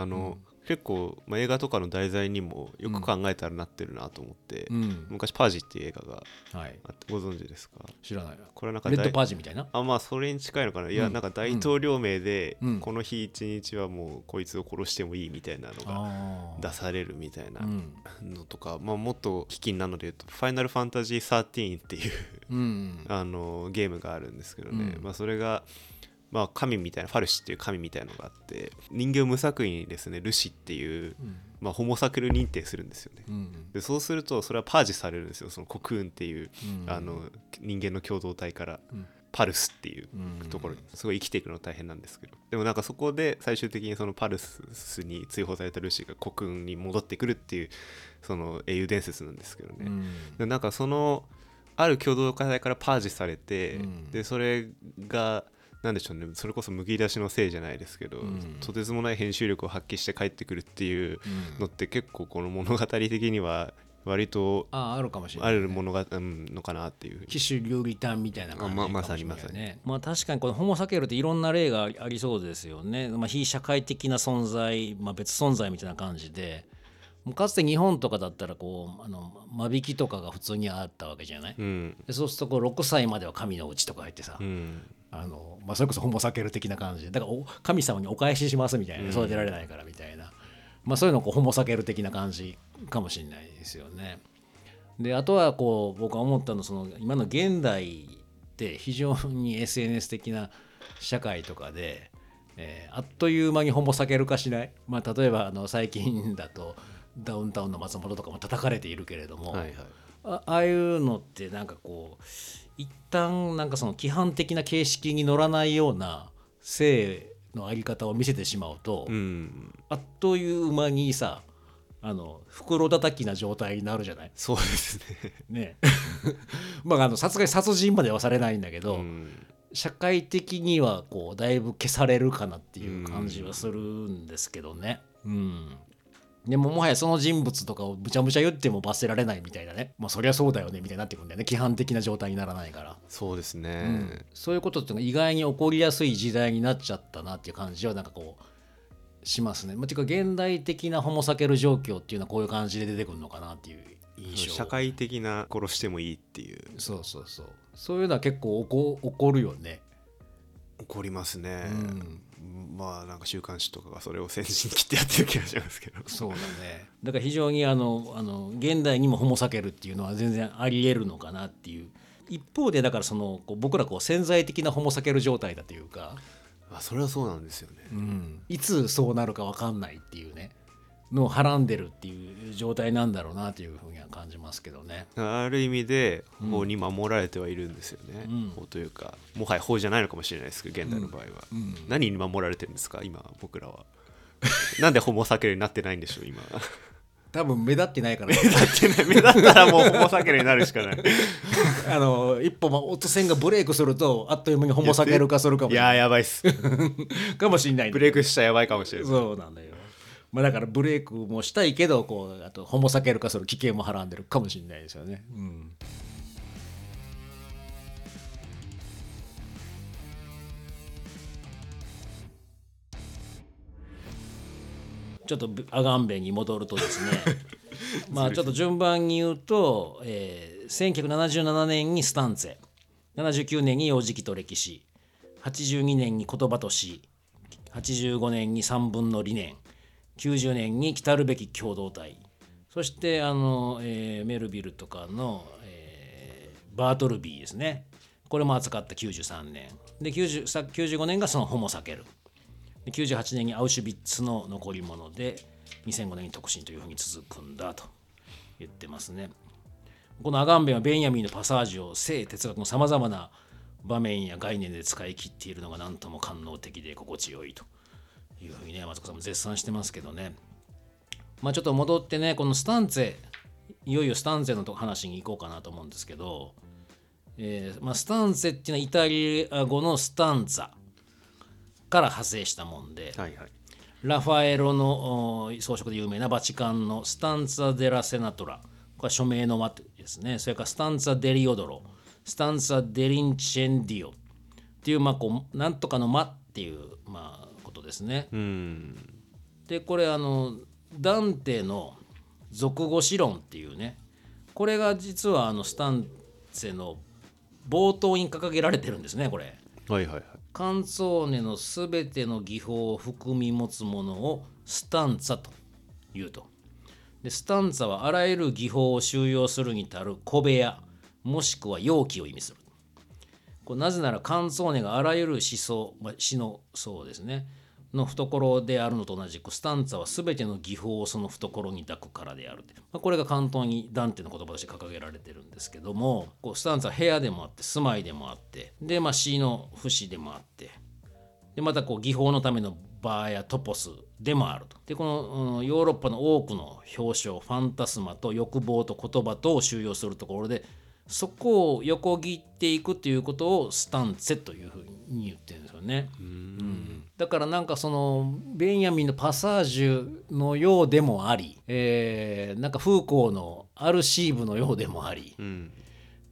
結構、まあ、映画とかの題材にもよく考えたらなってるなと思って、昔パージっていう映画があって、ご存知ですか。知らない。これはなんかレッドパージみたいな、まあそれに近いのかな、いやなんか大統領名で、この日一日はもうこいつを殺してもいいみたいなのが出されるみたいなのとか、まあ、もっと危機なので言うとファイナルファンタジー13っていうゲームがあるんですけどね、まあ、それがまあ、神みたいなファルシっていう神みたいなのがあって人間を無作為にですねルシっていう、まあ、ホモサケル認定するんですよね、でそうするとそれはパージされるんですよ。そのコクーンっていう、人間の共同体から、パルスっていうところにすごい生きていくの大変なんですけど、でもなんかそこで最終的にそのパルスに追放されたルシがコクーンに戻ってくるっていうその英雄伝説なんですけどね、でなんかそのある共同体からパージされて、でそれがなんでしょうね、それこそむき出しのせいじゃないですけど、とてつもない編集力を発揮して帰ってくるっていうのって結構この物語的には割とあるかもしれない、ね、あるものが、のかなっていう騎手流利端みたいな感じかもしれないよね。まあ確かにこのホモサケルっていろんな例がありそうですよね。まあ、非社会的な存在、まあ、別存在みたいな感じで、かつて日本とかだったらこう間引きとかが普通にあったわけじゃない、でそうするとこう6歳までは神のうちとか入ってさ、まあ、それこそホモサケル的な感じでだから神様にお返ししますみたいな、育てられないからみたいなまあ、そういうのをこうホモサケル的な感じかもしれないですよね。であとはこう僕は思ったのはその今の現代って非常に SNS 的な社会とかで、あっという間にホモサケル化しない、まあ、例えば最近だとダウンタウンの松本とかも叩かれているけれども、はいはい、ああいうのってなんかこう一旦なんかその規範的な形式に乗らないような性のあり方を見せてしまうと、うん、あっという間にさ袋叩きな状態になるじゃない。そうですね。ねまあ殺害殺人まではされないんだけど、うん、社会的にはこうだいぶ消されるかなっていう感じはするんですけどね。うん。でももはやその人物とかをむちゃむちゃ言っても罰せられないみたいなね。まあそりゃそうだよねみたいになってくるんだよね。規範的な状態にならないから。そうですね。うん、そういうことって意外に起こりやすい時代になっちゃったなっていう感じはなんかこう。しますね。てか現代的なホモサケル状況っていうのはこういう感じで出てくるのかなっていう印象。社会的な殺してもいいっていう。そうそうそう。そういうのは結構起こるよね。起こりますね。うん、まあなんか週刊誌とかがそれを先陣切ってやってる気がしますけど。そうだね。だから非常に現代にもホモサケルっていうのは全然あり得るのかなっていう。一方でだからその僕らこう潜在的なホモサケル状態だというか。あ、それはそうなんですよね、うん、いつそうなるか分かんないっていうねのをはらんでるっていう状態なんだろうなというふうには感じますけどね。ある意味で法に守られてはいるんですよね、うん、法というかもはや法じゃないのかもしれないですけど現代の場合は、うんうん、何に守られてるんですか今僕らはなんでホモサケルになってないんでしょう今多分目立ってないから、ね、目立ったらもうホモサケルになるしかない一歩落とせんがブレイクするとあっという間にホモサケル化するかもしれない。いややばいっすかもしれない、ね、ブレイクしたらやばいかもしれない。そうなんだよ、まあ、だからブレイクもしたいけどこうあとホモサケル化する危険もはらんでるかもしれないですよね、うん、ちょっとアガンベに戻るとですねまあちょっと順番に言うと、1977年にスタンツェ、79年に幼児期と歴史、82年に言葉と詩、85年に散文の理念、90年に来るべき共同体、そしてメルビルとかの、バートルビーですね、これも扱った93年で95年がそのホモサケル、98年にアウシュビッツの残り物で2005年に特進というふうに続くんだと言ってますね。このアガンベンはベンヤミンのパサージュを性哲学のさまざまな場面や概念で使い切っているのが何とも官能的で心地よいというふうにね松子さんも絶賛してますけどね。まあちょっと戻ってねこのスタンツェいよいよスタンツェの話に行こうかなと思うんですけど、まあスタンツェっていうのはイタリア語のスタンツァから派生したもんで、はいはい、ラファエロの装飾で有名なバチカンのスタンツァ・デラ・セナトラ、これは署名の間ですね。それからスタンツァ・デリオドロ、スタンツァ・デリンチェンディオっていう、まあこうなんとかの間っていう、まあ、ことですね。うんでこれダンテの俗語詩論っていうね、これが実はスタンツェの冒頭に掲げられてるんですねこれ。はいはいはい。カンツォーネのすべての技法を含み持つものをスタンツァというと。でスタンツァはあらゆる技法を収容するに足る小部屋もしくは容器を意味する。これなぜならカンツォーネがあらゆる思想、まあ、詩のそうですねの懐であるのと同じくスタンツァはすべての技法をその懐に抱くからである、まあ、これが関東にダンテの言葉として掲げられてるんですけども、こうスタンツァは部屋でもあって住まいでもあってで、まあ、詩の節でもあってでまたこう技法のためのバーやトポスでもあると。でこの、ヨーロッパの多くの表象ファンタスマと欲望と言葉とを収容するところでそこを横切っていくということをスタンツェというふうに言ってるんですよね。うんだからなんかそのベンヤミンのパサージュのようでもあり、なんかフーコーのアルシーブのようでもあり、うん、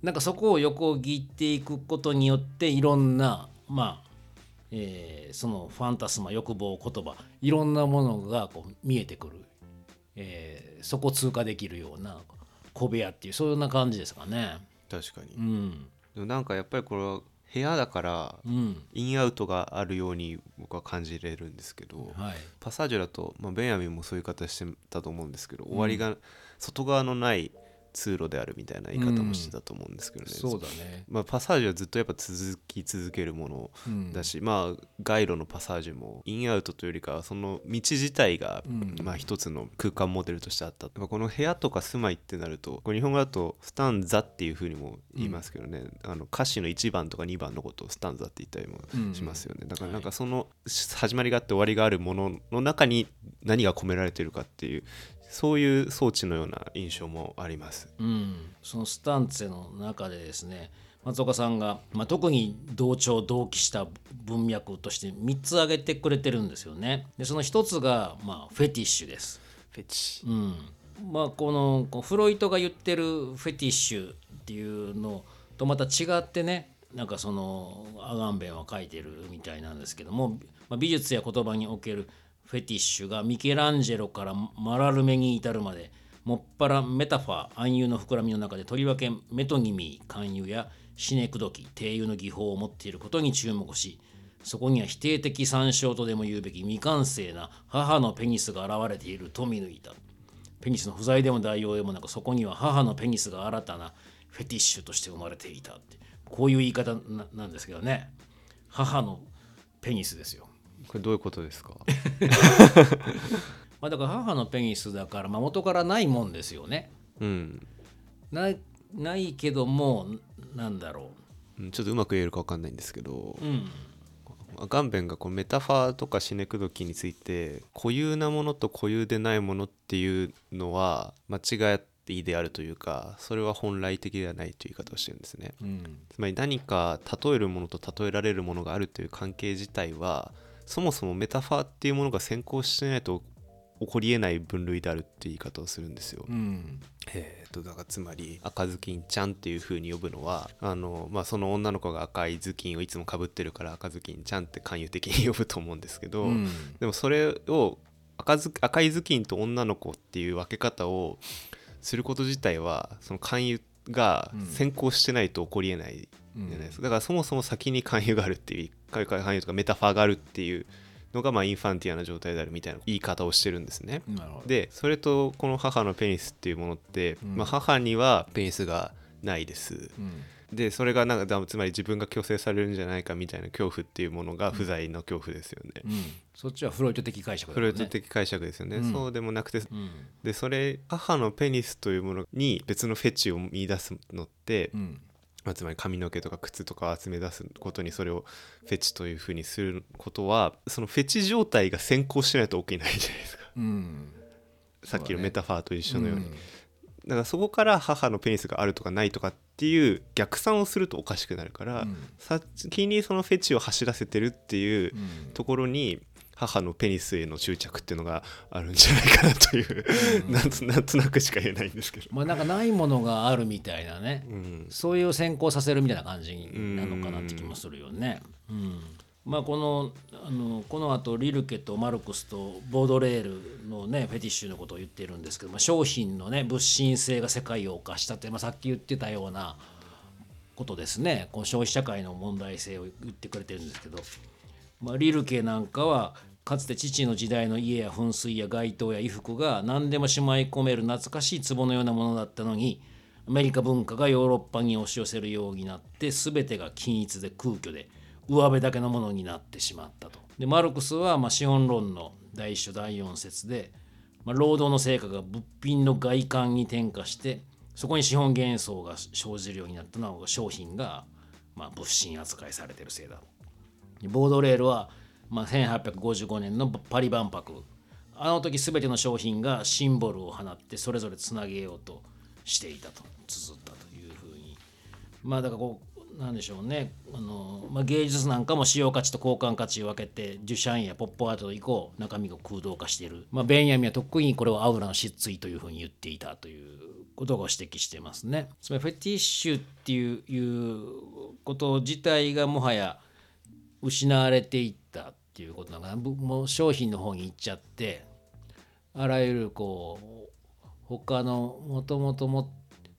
なんかそこを横切っていくことによっていろんなまあ、そのファンタスマ欲望言葉いろんなものがこう見えてくる、そこを通過できるような小部屋っていうそんな感じですかね。確かに、うん、でもなんかやっぱりこれは部屋だからインアウトがあるように僕は感じれるんですけど、はい、パサージュだと、まあ、ベンヤミンもそういう言い方してたと思うんですけど、終わりが外側のない通路であるみたいな言い方もしてたと思うんですけどね、うん、そうだね、まあ、パサージュはずっとやっぱ続き続けるものだし、うん、まあ街路のパサージュもインアウトというよりかはその道自体がまあ一つの空間モデルとしてあった、うん、この部屋とか住まいってなると、これ日本語だとスタンザっていう風にも言いますけどね、うん、あの歌詞の1番とか2番のことをスタンザって言ったりもしますよね、うん、だからなんかその始まりがあって終わりがあるものの中に何が込められてるかっていう、そういう装置のような印象もあります、うん、そのスタンツェの中でですね、松岡さんが、まあ、特に同調同期した文脈として3つ挙げてくれてるんですよね。でその1つが、まあ、フェティッシュです。フェティッシュ、うん、まあ、このフロイトが言ってるフェティッシュっていうのとまた違ってね、なんかそのアガンベンは書いてるみたいなんですけども、まあ、美術や言葉におけるフェティッシュがミケランジェロからマラルメに至るまで、もっぱらメタファー暗喩の膨らみの中で、とりわけメトニミー勧誘やシネクドキ定喩の技法を持っていることに注目し、そこには否定的参照とでも言うべき未完成な母のペニスが現れていると見抜いた。ペニスの不在でも代用でもなく、そこには母のペニスが新たなフェティッシュとして生まれていたって、こういう言い方 なんですけどね。母のペニスですよ。これどういうことですか？まあだから母のペニスだから、まあ、元からないもんですよね、うん、ないけども、なんだろう、ちょっとうまく言えるか分かんないんですけど、うん、アガンベンがこうメタファーとかシネクドキについて固有なものと固有でないものっていうのは間違っていいであるというか、それは本来的ではないという言い方をしてるんですね、うん、つまり何か例えるものと例えられるものがあるという関係自体はそもそもメタファーっていうものが先行してないと起こりえない分類であるって言い方をするんですよ、うん、だからつまり赤ずきんちゃんっていう風に呼ぶのはまあ、その女の子が赤い頭巾をいつも被ってるから赤ずきんちゃんって勧誘的に呼ぶと思うんですけど、うん、でもそれを赤い頭巾と女の子っていう分け方をすること自体はその勧誘が先行してないと起こりえないじゃないですか。だからそもそも先に勧誘があるっていう勧誘とかメタファーがあるっていうのがまあインファンティアな状態であるみたいな言い方をしてるんですね。でそれとこの母のペニスっていうものって、まあ、母にはペニスがないです、うん、でそれがなんかつまり自分が強制されるんじゃないかみたいな恐怖っていうものが不在の恐怖ですよね、うんうん、そっちはフロイト的解釈だよね。フロイト的解釈ですよね、うん、そうでもなくて、うん、でそれ母のペニスというものに別のフェチを見出すのって、うん、まあ、つまり髪の毛とか靴とかを集め出すことにそれをフェチというふうにすることはそのフェチ状態が先行しないと起きないじゃないですか、うん、さっきのメタファーと一緒のように、うん、だからそこから母のペニスがあるとかないとかっていう逆算をするとおかしくなるから、うん、先にそのフェチを走らせてるっていうところに母のペニスへの執着っていうのがあるんじゃないかなという、うん、なんとなくしか言えないんですけど、まあ、なんかないものがあるみたいなね、うん、そういう先行させるみたいな感じなのかなって気もするよね、うんうん、まあ、この後リルケとマルクスとボードレールのねフェティッシュのことを言ってるんですけど、まあ、商品のね物心性が世界を犯したって、まあ、さっき言ってたようなことですね。この消費社会の問題性を言ってくれてるんですけど、まあ、リルケなんかはかつて父の時代の家や噴水や街灯や衣服が何でもしまい込める懐かしい壺のようなものだったのに、アメリカ文化がヨーロッパに押し寄せるようになって全てが均一で空虚で上辺だけのものになってしまったと。でマルクスはまあ資本論の第1章第4節で、まあ、労働の成果が物品の外観に転嫁してそこに資本幻想が生じるようになったのは商品がまあ物品扱いされているせいだ。ボードレールは、まあ、1855年のパリ万博、あの時全ての商品がシンボルを放ってそれぞれつなげようとしていたと綴ったというふうに、まあだからこうなんでしょうね、まあ、芸術なんかも使用価値と交換価値を分けてデュシャンやポップアート以降中身が空洞化している、まあ、ベンヤミンは特にこれをアウラの失墜というふうに言っていたということを指摘してますね。つまりフェティッシュっていうこと自体がもはや失われていったっていうことなのかな。もう商品の方に行っちゃってあらゆるこう他のもともとも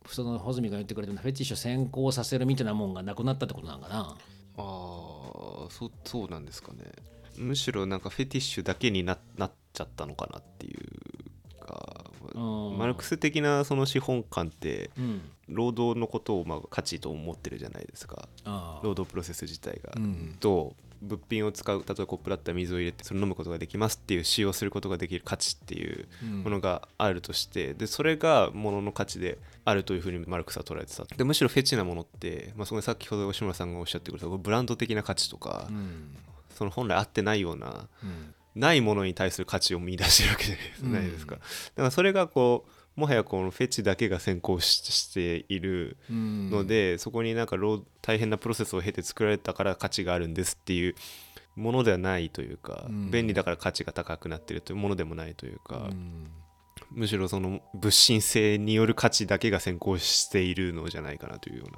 その穂積が言ってくれてるフェティッシュを先行させるみたいなもんがなくなったってことなのかな。ああ、そうなんですかね。むしろなんかフェティッシュだけに なっちゃったのかなっていうか、マルクス的なその資本観って、うん、労働のことをまあ価値と思ってるじゃないですか。労働プロセス自体が、うん、と物品を使う、例えばコップだったら水を入れてそれを飲むことができますっていう、使用することができる価値っていうものがあるとして、うん、でそれがものの価値であるというふうにマルクスは捉えてた。でむしろフェチなものって、まあ、その先ほど吉村さんがおっしゃってくれたブランド的な価値とか、うん、その本来あってないような、うん、ないものに対する価値を見出してるわけじゃないですか、うん、だからそれがこうもはやこのフェチだけが先行しているので、うん、そこになんか大変なプロセスを経て作られたから価値があるんですっていうものではないというか、うん、便利だから価値が高くなっているというものでもないというか、うん、むしろその物心性による価値だけが先行しているのじゃないかなというような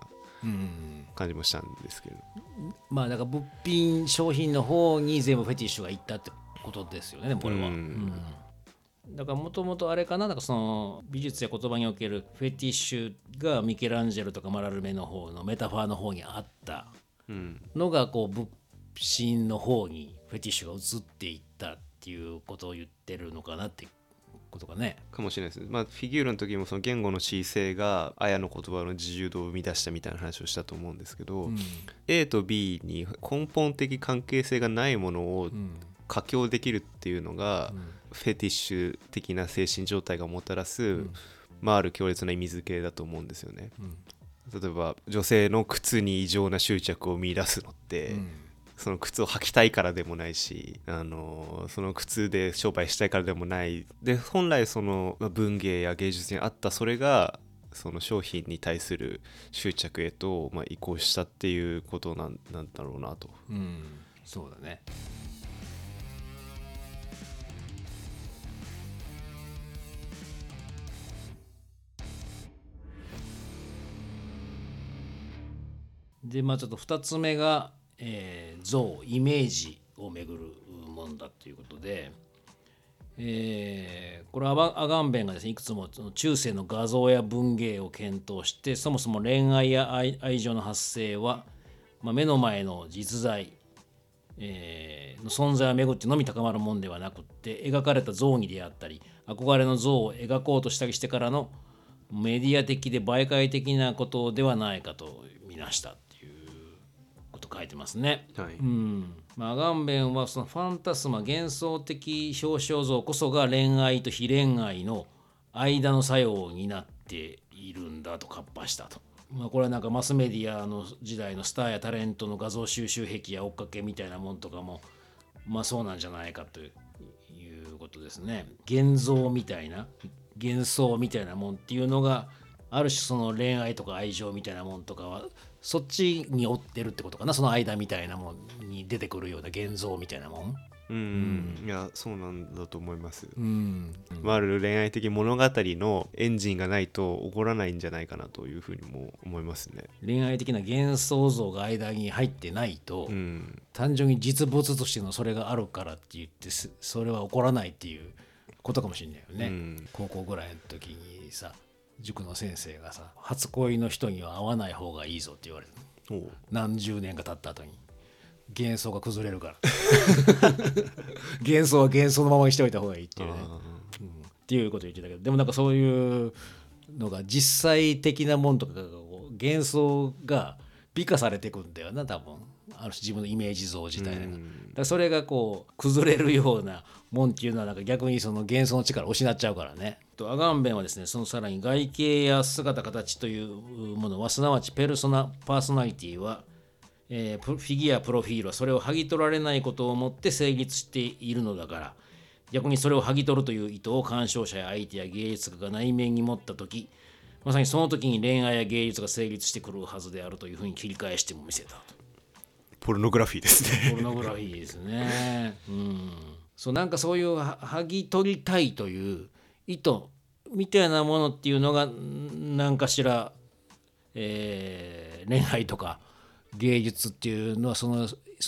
感じもしたんですけど、うん、まあだから物品商品の方に全部フェティッシュがいったってことですよね。でもこれは、うんうんだからもともとあれかな、だからその美術や言葉におけるフェティッシュがミケランジェロとかマラルメの方のメタファーの方にあったのがこう物心の方にフェティッシュが移っていったっていうことを言ってるのかなってことかね。かもしれないです。まあフィギューラの時もその言語の恣意性がアヤの言葉の自由度を生み出したみたいな話をしたと思うんですけど、うん、A と B に根本的関係性がないものを妥協できるっていうのが、うんフェティッシュ的な精神状態がもたらす、うんまあ、ある強烈な意味付けだと思うんですよね、うん、例えば女性の靴に異常な執着を見出すのって、うん、その靴を履きたいからでもないし、その靴で商売したいからでもないで、本来その文芸や芸術にあったそれがその商品に対する執着へとまあ移行したっていうことなんだろうなと、うん、そうだね。でまあ、ちょっと2つ目が、像イメージをめぐるものだということで、これはアガンベンがですねいくつも中世の画像や文芸を検討して、そもそも恋愛や 愛情の発生は、まあ、目の前の実在、の存在をめぐってのみ高まるものではなくって、描かれた像に出会ったり憧れの像を描こうとしたりしてからのメディア的で媒介的なことではないかと見なしたっていうこと書いてますね、はいうんまあ、アガンベンはそのファンタスマ幻想的表象像こそが恋愛と非恋愛の間の作用になっているんだとカッパしたと、まあ、これはなんかマスメディアの時代のスターやタレントの画像収集癖や追っかけみたいなものとかもまあそうなんじゃないかということですね。幻像みたいな幻想みたいなもんっていうのがある種その恋愛とか愛情みたいなもんとかはそっちに追ってるってことかな。その間みたいなもんに出てくるような幻想みたいなもん、うんうん、いやそうなんだと思います、うんうん、ある恋愛的物語のエンジンがないと起こらないんじゃないかなというふうにも思いますね。恋愛的な幻想像が間に入ってないと、うん、単純に実物としてのそれがあるからって言ってそれは起こらないっていうことかもしれないよね、うん、高校ぐらいの時にさ塾の先生がさ初恋の人には会わない方がいいぞって言われたの。何十年か経った後に幻想が崩れるから幻想は幻想のままにしておいた方がいいっていうね、うん、っていうこと言ってたけど、でもなんかそういうのが実際的なもんとか幻想が美化されていくんだよな多分ある種自分のイメージ像自体が、うん、だそれがこう崩れるようなもんっていうのはなんか逆にその幻想の力を失っちゃうからね。アガンベンはですねそのさらに外形や姿形というものはすなわちパーソナリティは、フィギュアプロフィールはそれを剥ぎ取られないことをもって成立しているのだから、逆にそれを剥ぎ取るという意図を鑑賞者や相手や芸術家が内面に持った時、まさにその時に恋愛や芸術が成立してくるはずであるというふうに切り返しても見せたと。ポルノグラフィーですね。ポルノグラフィーですねうん。そうなんかそういう剥ぎ取りたいという意図みたいなものっていうのが何かしら、恋愛とか芸術っていうのはそ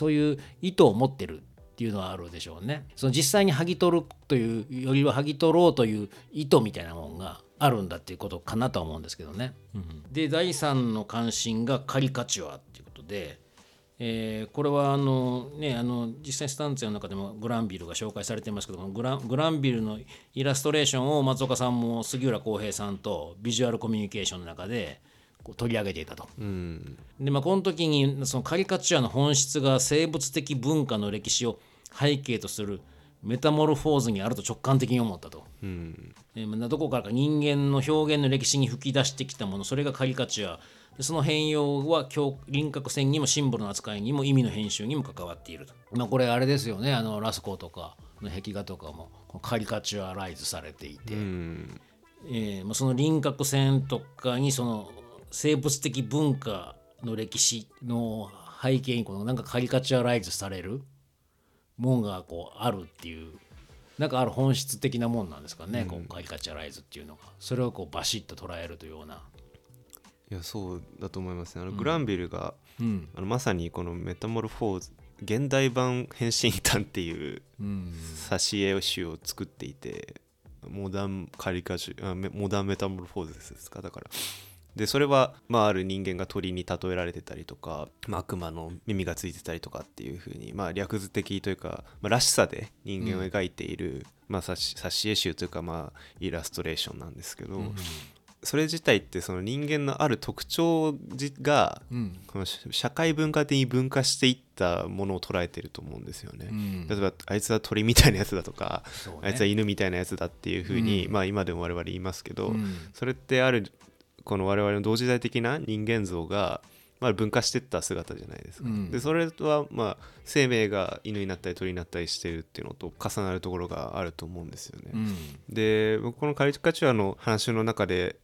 ういう意図を持ってるっていうのはあるでしょうね。その実際に剥ぎ取るというよりは剥ぎ取ろうという意図みたいなものがあるんだっていうことかなとは思うんですけどね、うんうん、で第3の関心がカリカチュアっていうことで、これは実際スタンツェの中でもグランビルが紹介されていますけども、グランビルのイラストレーションを松岡さんも杉浦浩平さんとビジュアルコミュニケーションの中でこう取り上げていたと、うんでこの時にそのカリカチュアの本質が生物的文化の歴史を背景とするメタモルフォーズにあると直感的に思ったと、うんどこからか人間の表現の歴史に吹き出してきたもの、それがカリカチュア、その変容は輪郭線にもシンボルの扱いにも意味の編集にも関わっていると、これあれですよね、ラスコーとかの壁画とかもカリカチュアライズされていて、うん、その輪郭線とかにその生物的文化の歴史の背景にこのなんかカリカチュアライズされるもんがこうあるっていう、なんかある本質的なもんなんですかね、うん、こうカリカチュアライズっていうのが、それをこうバシッと捉えるというような。いやそうだと思いますね。グランビルが、うん、まさにこのメタモルフォーズ現代版変身譚っていう挿絵集を作っていて、モダンメタモルフォーズですか、だからでそれは、ある人間が鳥に例えられてたりとか、悪魔の耳がついてたりとかっていう風に、略図的というか、らしさで人間を描いている、挿絵集というか、イラストレーションなんですけど、うん、それ自体ってその人間のある特徴が、この社会文化的に分化していったものを捉えてると思うんですよね、うん、例えばあいつは鳥みたいなやつだとか、ね、あいつは犬みたいなやつだっていう風に、今でも我々言いますけど、それってあるこの我々の同時代的な人間像が分化していった姿じゃないですか、でそれは生命が犬になったり鳥になったりしてるっていうのと重なるところがあると思うんですよね、で僕このカリカチュアの話の中で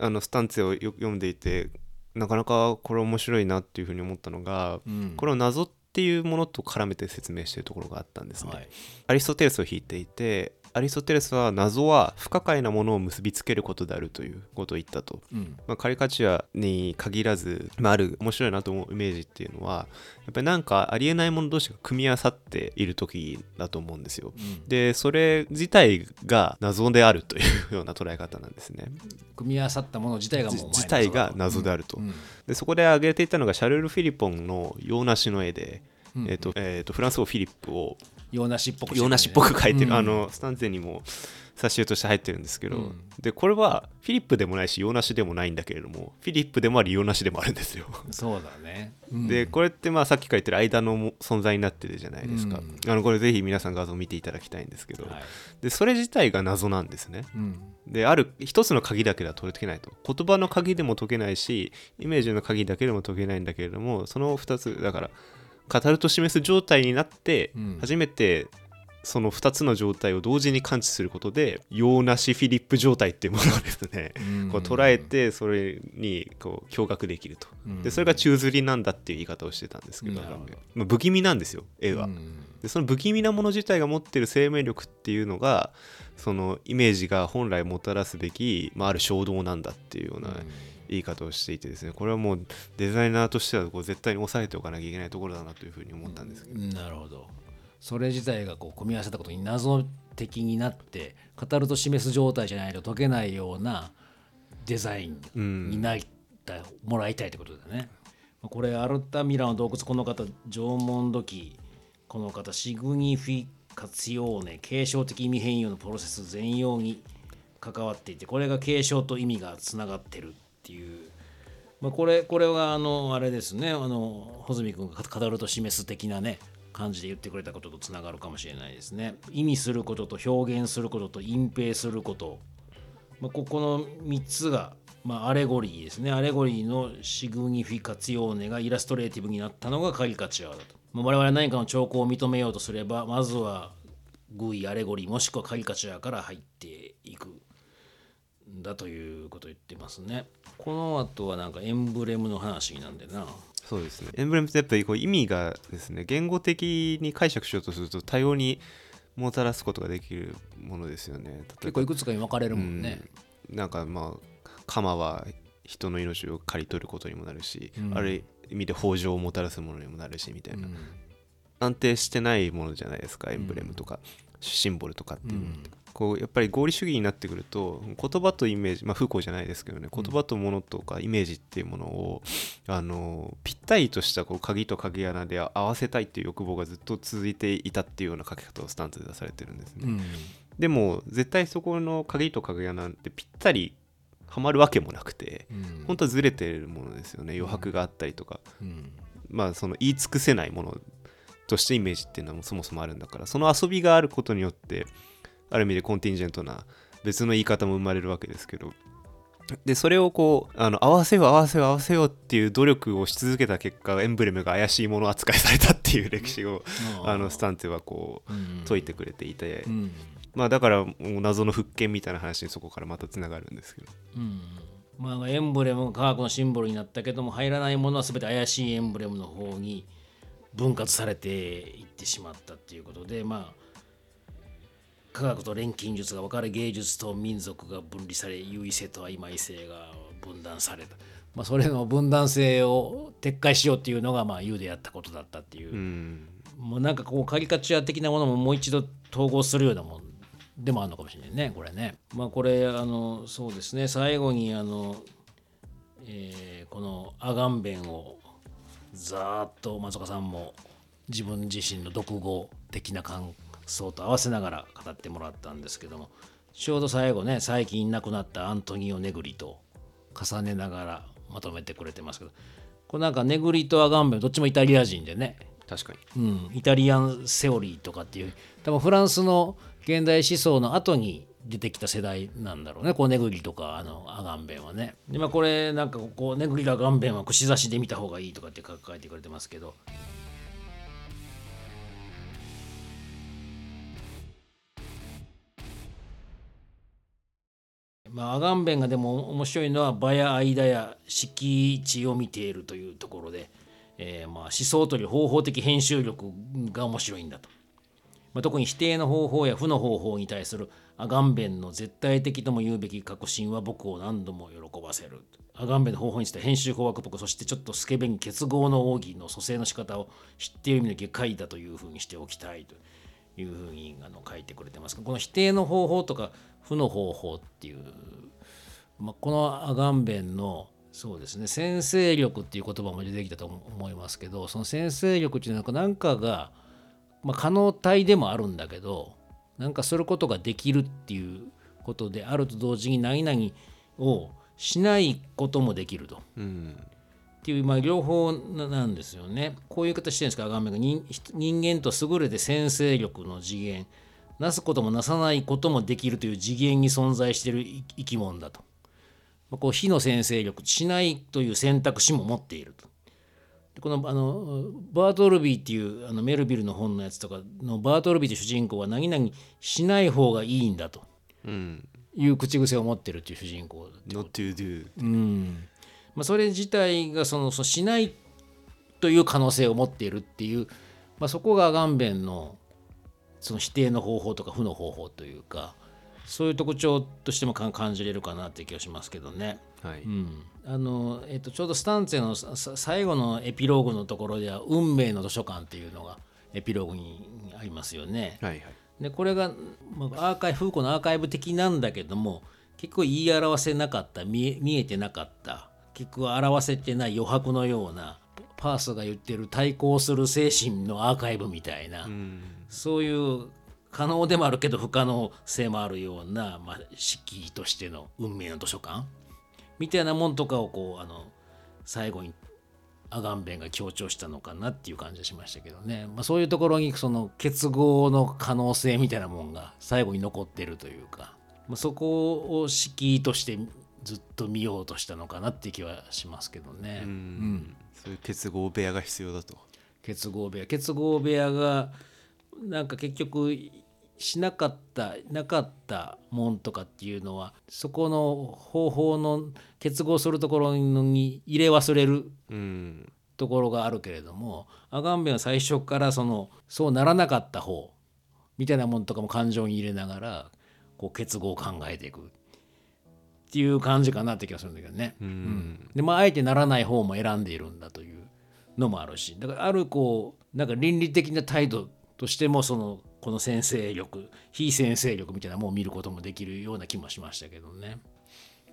スタンツェを読んでいてなかなかこれ面白いなっていうふうに思ったのが、これを謎っていうものと絡めて説明しているところがあったんですね、はい、アリストテレスを引いていて、アリストテレスは謎は不可解なものを結びつけることであるということを言ったと、カリカチュアに限らず、ある面白いなと思うイメージっていうのはやっぱりなんかありえないもの同士が組み合わさっている時だと思うんですよ、でそれ自体が謎であるというような捉え方なんですね。組み合わさったもの自体が謎であると、でそこで挙げていたのがシャルル・フィリポンの洋梨の絵で、フランス語フィリップを洋梨っぽく描いてる、スタンツェにも挿絵として入ってるんですけど、でこれはフィリップでもないし洋梨でもないんだけれども、フィリップでもあり洋梨でもあるんですよ。そうだね、でこれってさっきから言ってる間の存在になってるじゃないですか、これぜひ皆さん画像を見ていただきたいんですけど、はい、でそれ自体が謎なんですね、である一つの鍵だけでは解けないと、言葉の鍵でも解けないしイメージの鍵だけでも解けないんだけれども、その2つだから語ると示す状態になって、初めてその2つの状態を同時に感知することで洋梨フィリップ状態っていうものをですね、こう捉えてそれにこう驚愕できると、でそれが宙吊りなんだっていう言い方をしてたんですけど、不気味なんですよ絵は、でその不気味なもの自体が持ってる生命力っていうのがそのイメージが本来もたらすべき、ある衝動なんだっていうような、言い方をしていてですね、これはもうデザイナーとしてはこう絶対に抑えておかなきゃいけないところだなというふうに思ったんですけど、なるほど、それ自体がこう組み合わせたことに謎的になって語ると示す状態じゃないと解けないようなデザインになってもらいたいということだね、これアルタミラの洞窟、この方縄文土器、この方シグニフィカツィオーネ、継承的意味変容のプロセス全容に関わっていて、これが継承と意味がつながってるっていう、これはあれですね、穂積君が語ると示す的なね感じで言ってくれたこととつながるかもしれないですね。意味することと表現することと隠蔽すること、この3つが、アレゴリーですね。アレゴリーのシグニフィカツィオーネがイラストレーティブになったのがカリカチュアだと、我々は何かの兆候を認めようとすればまずは寓意アレゴリーもしくはカリカチュアから入っていくだということを言ってますね。この後はなんかエンブレムの話なんでな。そうですね、エンブレムってやっぱりこう意味がですね、言語的に解釈しようとすると多様にもたらすことができるものですよね。結構いくつかに分かれるもんね、なんか鎌は人の命を刈り取ることにもなるし、ある意味で豊穣をもたらすものにもなるしみたいな、安定してないものじゃないですかエンブレムとか、シンボルとかっていうのって、こうやっぱり合理主義になってくると、言葉とイメージ、まあフーコーじゃないですけどね、言葉とものとかイメージっていうものを、ぴったりとしたこう鍵と鍵穴で合わせたいっていう欲望がずっと続いていたっていうような書き方をスタンツで出されてるんですね、うん、でも絶対そこの鍵と鍵穴ってぴったりはまるわけもなくて、うん、本当はずれてるものですよね。余白があったりとか、うん、まあその言い尽くせないものとしてイメージっていうのはそもそもあるんだから、その遊びがあることによってある意味でコンティンジェントな別の言い方も生まれるわけですけど、でそれをこう合わせようっていう努力をし続けた結果、エンブレムが怪しいもの扱いされたっていう歴史を、うん、スタンツはこう、うん、解いてくれていて、うん、まあだからもう謎の復権みたいな話にそこからまたつながるんですけど、うんまあ、エンブレムが科学のシンボルになったけども、入らないものは全て怪しいエンブレムの方に分割されていってしまったっていうことで、まあ科学と錬金術が分かれ、芸術と民族が分離され、優位性と曖昧性が分断された、まあ、それの分断性を撤回しようっていうのが、まあユーでやったことだったっていう、うん、もうなんかこうカリカチュア的なものももう一度統合するようなもんでもあるのかもしれないね、これね。まあこれそうですね、最後にこのアガンベンをざーっと松岡さんも自分自身の独語的な感覚そうと合わせながら語ってもらったんですけども、ちょうど最後ね、最近亡くなったアントニオ・ネグリと重ねながらまとめてくれてますけど、これなんかネグリとアガンベンどっちもイタリア人でね、確かに、うん、イタリアンセオリーとかっていう、多分フランスの現代思想の後に出てきた世代なんだろうね、こうネグリとかアガンベンはね。で、まあ、これなんかこうネグリとアガンベンは串刺しで見た方がいいとかって書いてくれてますけど。まあ、アガンベンがでも面白いのは場や間や敷地を見ているというところで、まあ思想という方法的編集力が面白いんだと、まあ、特に否定の方法や負の方法に対するアガンベンの絶対的とも言うべき確信は僕を何度も喜ばせる。アガンベンの方法について編集法はくぽく、そしてちょっとスケベに結合の奥義の蘇生の仕方を知っている意味の下界だというふうにしておきたいというふうに書いてくれてます。この否定の方法とか負の方法っていう、まあ、このアガンベンのそうですね、先制力っていう言葉も出てきたと思いますけど、その先制力っていうのは何かが、まあ、可能体でもあるんだけど、なんかすることができるっていうことであると同時に、何々をしないこともできると、うん、っていう、まあ、両方なんですよね。こういう形してるんですか、アガンベンが人間と優れて先制力の次元、なすこともなさないこともできるという次元に存在している生き物だと、こう非の先制力、しないという選択肢も持っていると。でこのバートルビーっていうメルビルの本のやつとかの、バートルビーという主人公は何々しない方がいいんだという口癖を持っているという主人公だってこと、Not to do、うんまあ、それ自体がそのしないという可能性を持っているっていう、まあ、そこがアガンベンのその否定の方法とか負の方法というか、そういう特徴としても感じれるかなという気がしますけどね、はいうんちょうどスタンツェの最後のエピローグのところでは、運命の図書館っていうのがエピローグにありますよね、はいはい、でこれが、まあ、フーコーのアーカイブ的なんだけども、結構言い表せなかった、見えてなかった、結局表せてない余白のような、パースが言ってる対抗する精神のアーカイブみたいな、うん、そういう可能でもあるけど不可能性もあるような、まあ、式としての運命の図書館みたいなもんとかをこう最後にアガンベンが強調したのかなっていう感じがしましたけどね、まあ、そういうところにその結合の可能性みたいなもんが最後に残ってるというか、まあ、そこを式としてずっと見ようとしたのかなって気はしますけどね、うん、うんそういう結合部屋が必要だと。結合部屋がなんか結局しなかったもんとかっていうのは、そこの方法の結合するところに入れ忘れるところがあるけれども、アガンベンは最初からそうならなかった方みたいなもんとかも感情に入れながらこう結合を考えていくっていう感じかなって気がするんだけどね、うんうんでまあえてならない方も選んでいるんだというのもあるし、だからあるこうなんか倫理的な態度としても、そのこの先生力、非先生力みたいなものを見ることもできるような気もしましたけどね。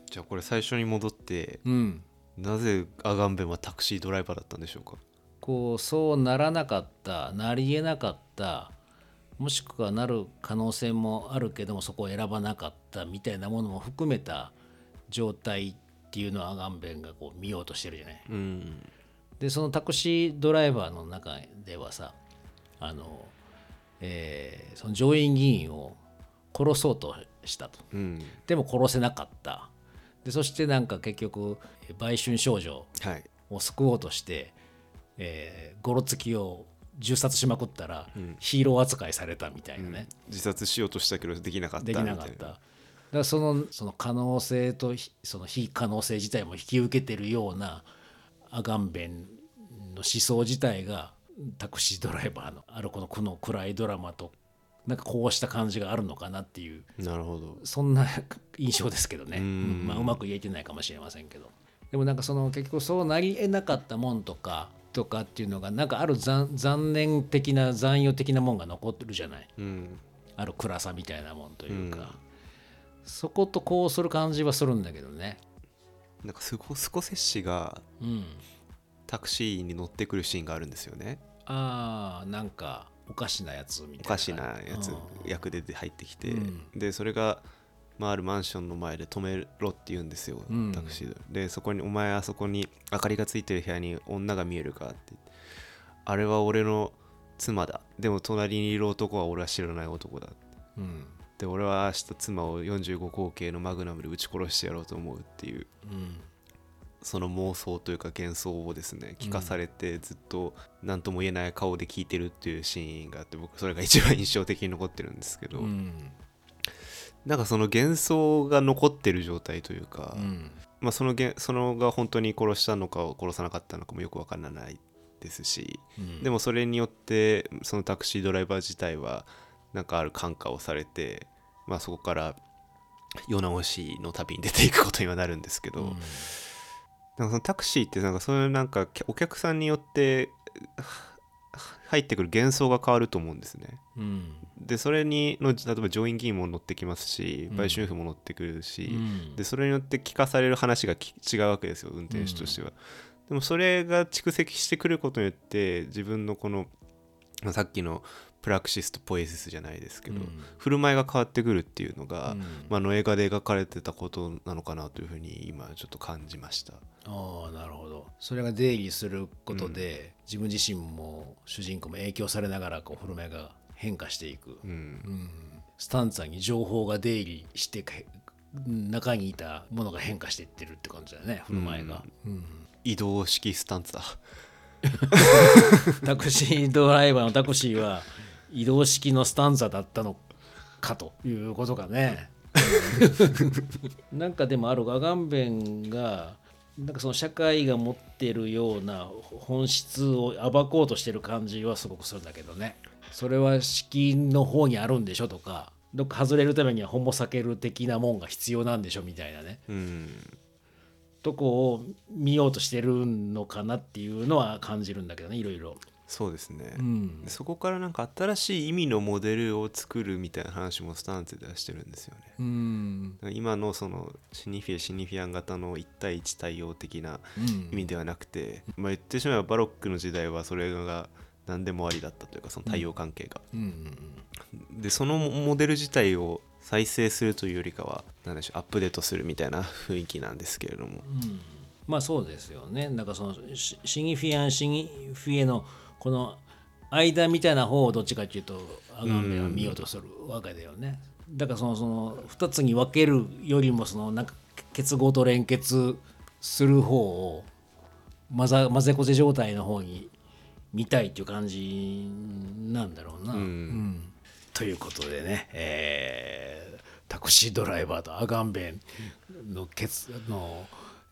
じゃあこれ最初に戻って、うん、なぜアガンベンはタクシードライバーだったんでしょうか。こうそうならなかった、なりえなかった、もしくはなる可能性もあるけどもそこを選ばなかったみたいなものも含めた状態っていうのをアガンベンがこう見ようとしてるじゃない、うん、でそのタクシードライバーの中ではさ、その上院議員を殺そうとしたと、うん、でも殺せなかった。でそしてなんか結局売春少女を救おうとして、はい、ゴロツキを銃殺しまくったらヒーロー扱いされたみたいなね、うん、自殺しようとしたけどできなかったみたいな。だからその可能性とその非可能性自体も引き受けてるようなアガンベンの思想自体がタクシードライバーのあるこの暗いドラマとなんかこうした感じがあるのかなっていう。なるほど。そんな印象ですけどね。まあ、うまく言えてないかもしれませんけど、でもなんかその結局そうなりえなかったもんとかっていうのがなんかある残念的な残余的なもんが残ってるじゃない、うん、ある暗さみたいなもんというか、うん、そことこうする感じはするんだけどね。なんかスコセッシが、うん、タクシーに乗ってくるシーンがあるんですよね。ああ、なんかおかしなやつみたいな、おかしなやつ役で入ってきて、うん、でそれが、まあ、あるマンションの前で止めろって言うんですよ、うん、タクシーで。そこにお前あそこに明かりがついてる部屋に女が見えるかって、あれは俺の妻だ、でも隣にいる男は俺は知らない男だ、うん、で俺は明日妻を45口径のマグナムで撃ち殺してやろうと思うっていう、うん、その妄想というか幻想をですね聞かされて、ずっと何とも言えない顔で聞いてるっていうシーンがあって、僕それが一番印象的に残ってるんですけど、うん、なんかその幻想が残ってる状態というか、うん、まあ、そのが本当に殺したのか殺さなかったのかもよく分からないですし、うん、でもそれによってそのタクシードライバー自体はなんかある感化をされて、まあ、そこから世直しの旅に出ていくことにはなるんですけど、うん、なんかそのタクシーってなんかそういうなんかお客さんによって入ってくる幻想が変わると思うんですね、うん、でそれにの例えば上院議員も乗ってきますし、売春婦も乗ってくるし、うん、でそれによって聞かされる話が違うわけですよ、運転手としては、うん、でもそれが蓄積してくることによって自分のこのさっきのプラクシスとポエシスじゃないですけど、うん、振る舞いが変わってくるっていうのが、うん、まあ、の映画で描かれてたことなのかなというふうに今ちょっと感じました。ああ、なるほど。それが出入りすることで、うん、自分自身も主人公も影響されながらこう振る舞いが変化していく、うんうん、スタンツァに情報が出入りして中にいたものが変化していってるって感じだね、振る舞いが、うんうん、移動式スタンツだタクシードライバーのタクシーは移動式のスタンザだったのかということかねなんかでもあるアガンベンがなんかその社会が持ってるような本質を暴こうとしてる感じはすごくするんだけどね。それは資金の方にあるんでしょとか、どっか外れるためにはホモサケル的なもんが必要なんでしょみたいなね、うん、とこを見ようとしてるのかなっていうのは感じるんだけどね、いろいろ。そうですね、うん、そこからなんか新しい意味のモデルを作るみたいな話もスタンツではしてるんですよね、うん、今のそのシニフィエシニフィアン型の1対1対応的な意味ではなくて、うん、まあ、言ってしまえばバロックの時代はそれが何でもありだったというか、その対応関係が、うんうん、でそのモデル自体を再生するというよりかは何でしょう、アップデートするみたいな雰囲気なんですけれども、うん、まあそうですよね。なんかそのシニフィアンシニフィエのこの間みたいな方をどっちかというとアガンベンは見ようとするわけだよね、うん、だからその2つに分けるよりもそのなんか結合と連結する方を混ぜこぜ状態の方に見たいっていう感じなんだろうな、うんうん、ということでね、タクシードライバーとアガンベンの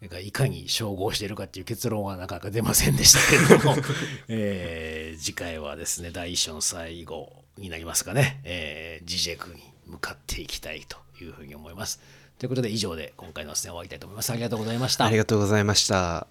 がいかに照合しているかっていう結論はなかなか出ませんでしたけれども次回はですね、第1章の最後になりますかね、ジジェクに向かっていきたいというふうに思います。ということで以上で今回の出演を終わりたいと思います。ありがとうございました。ありがとうございました。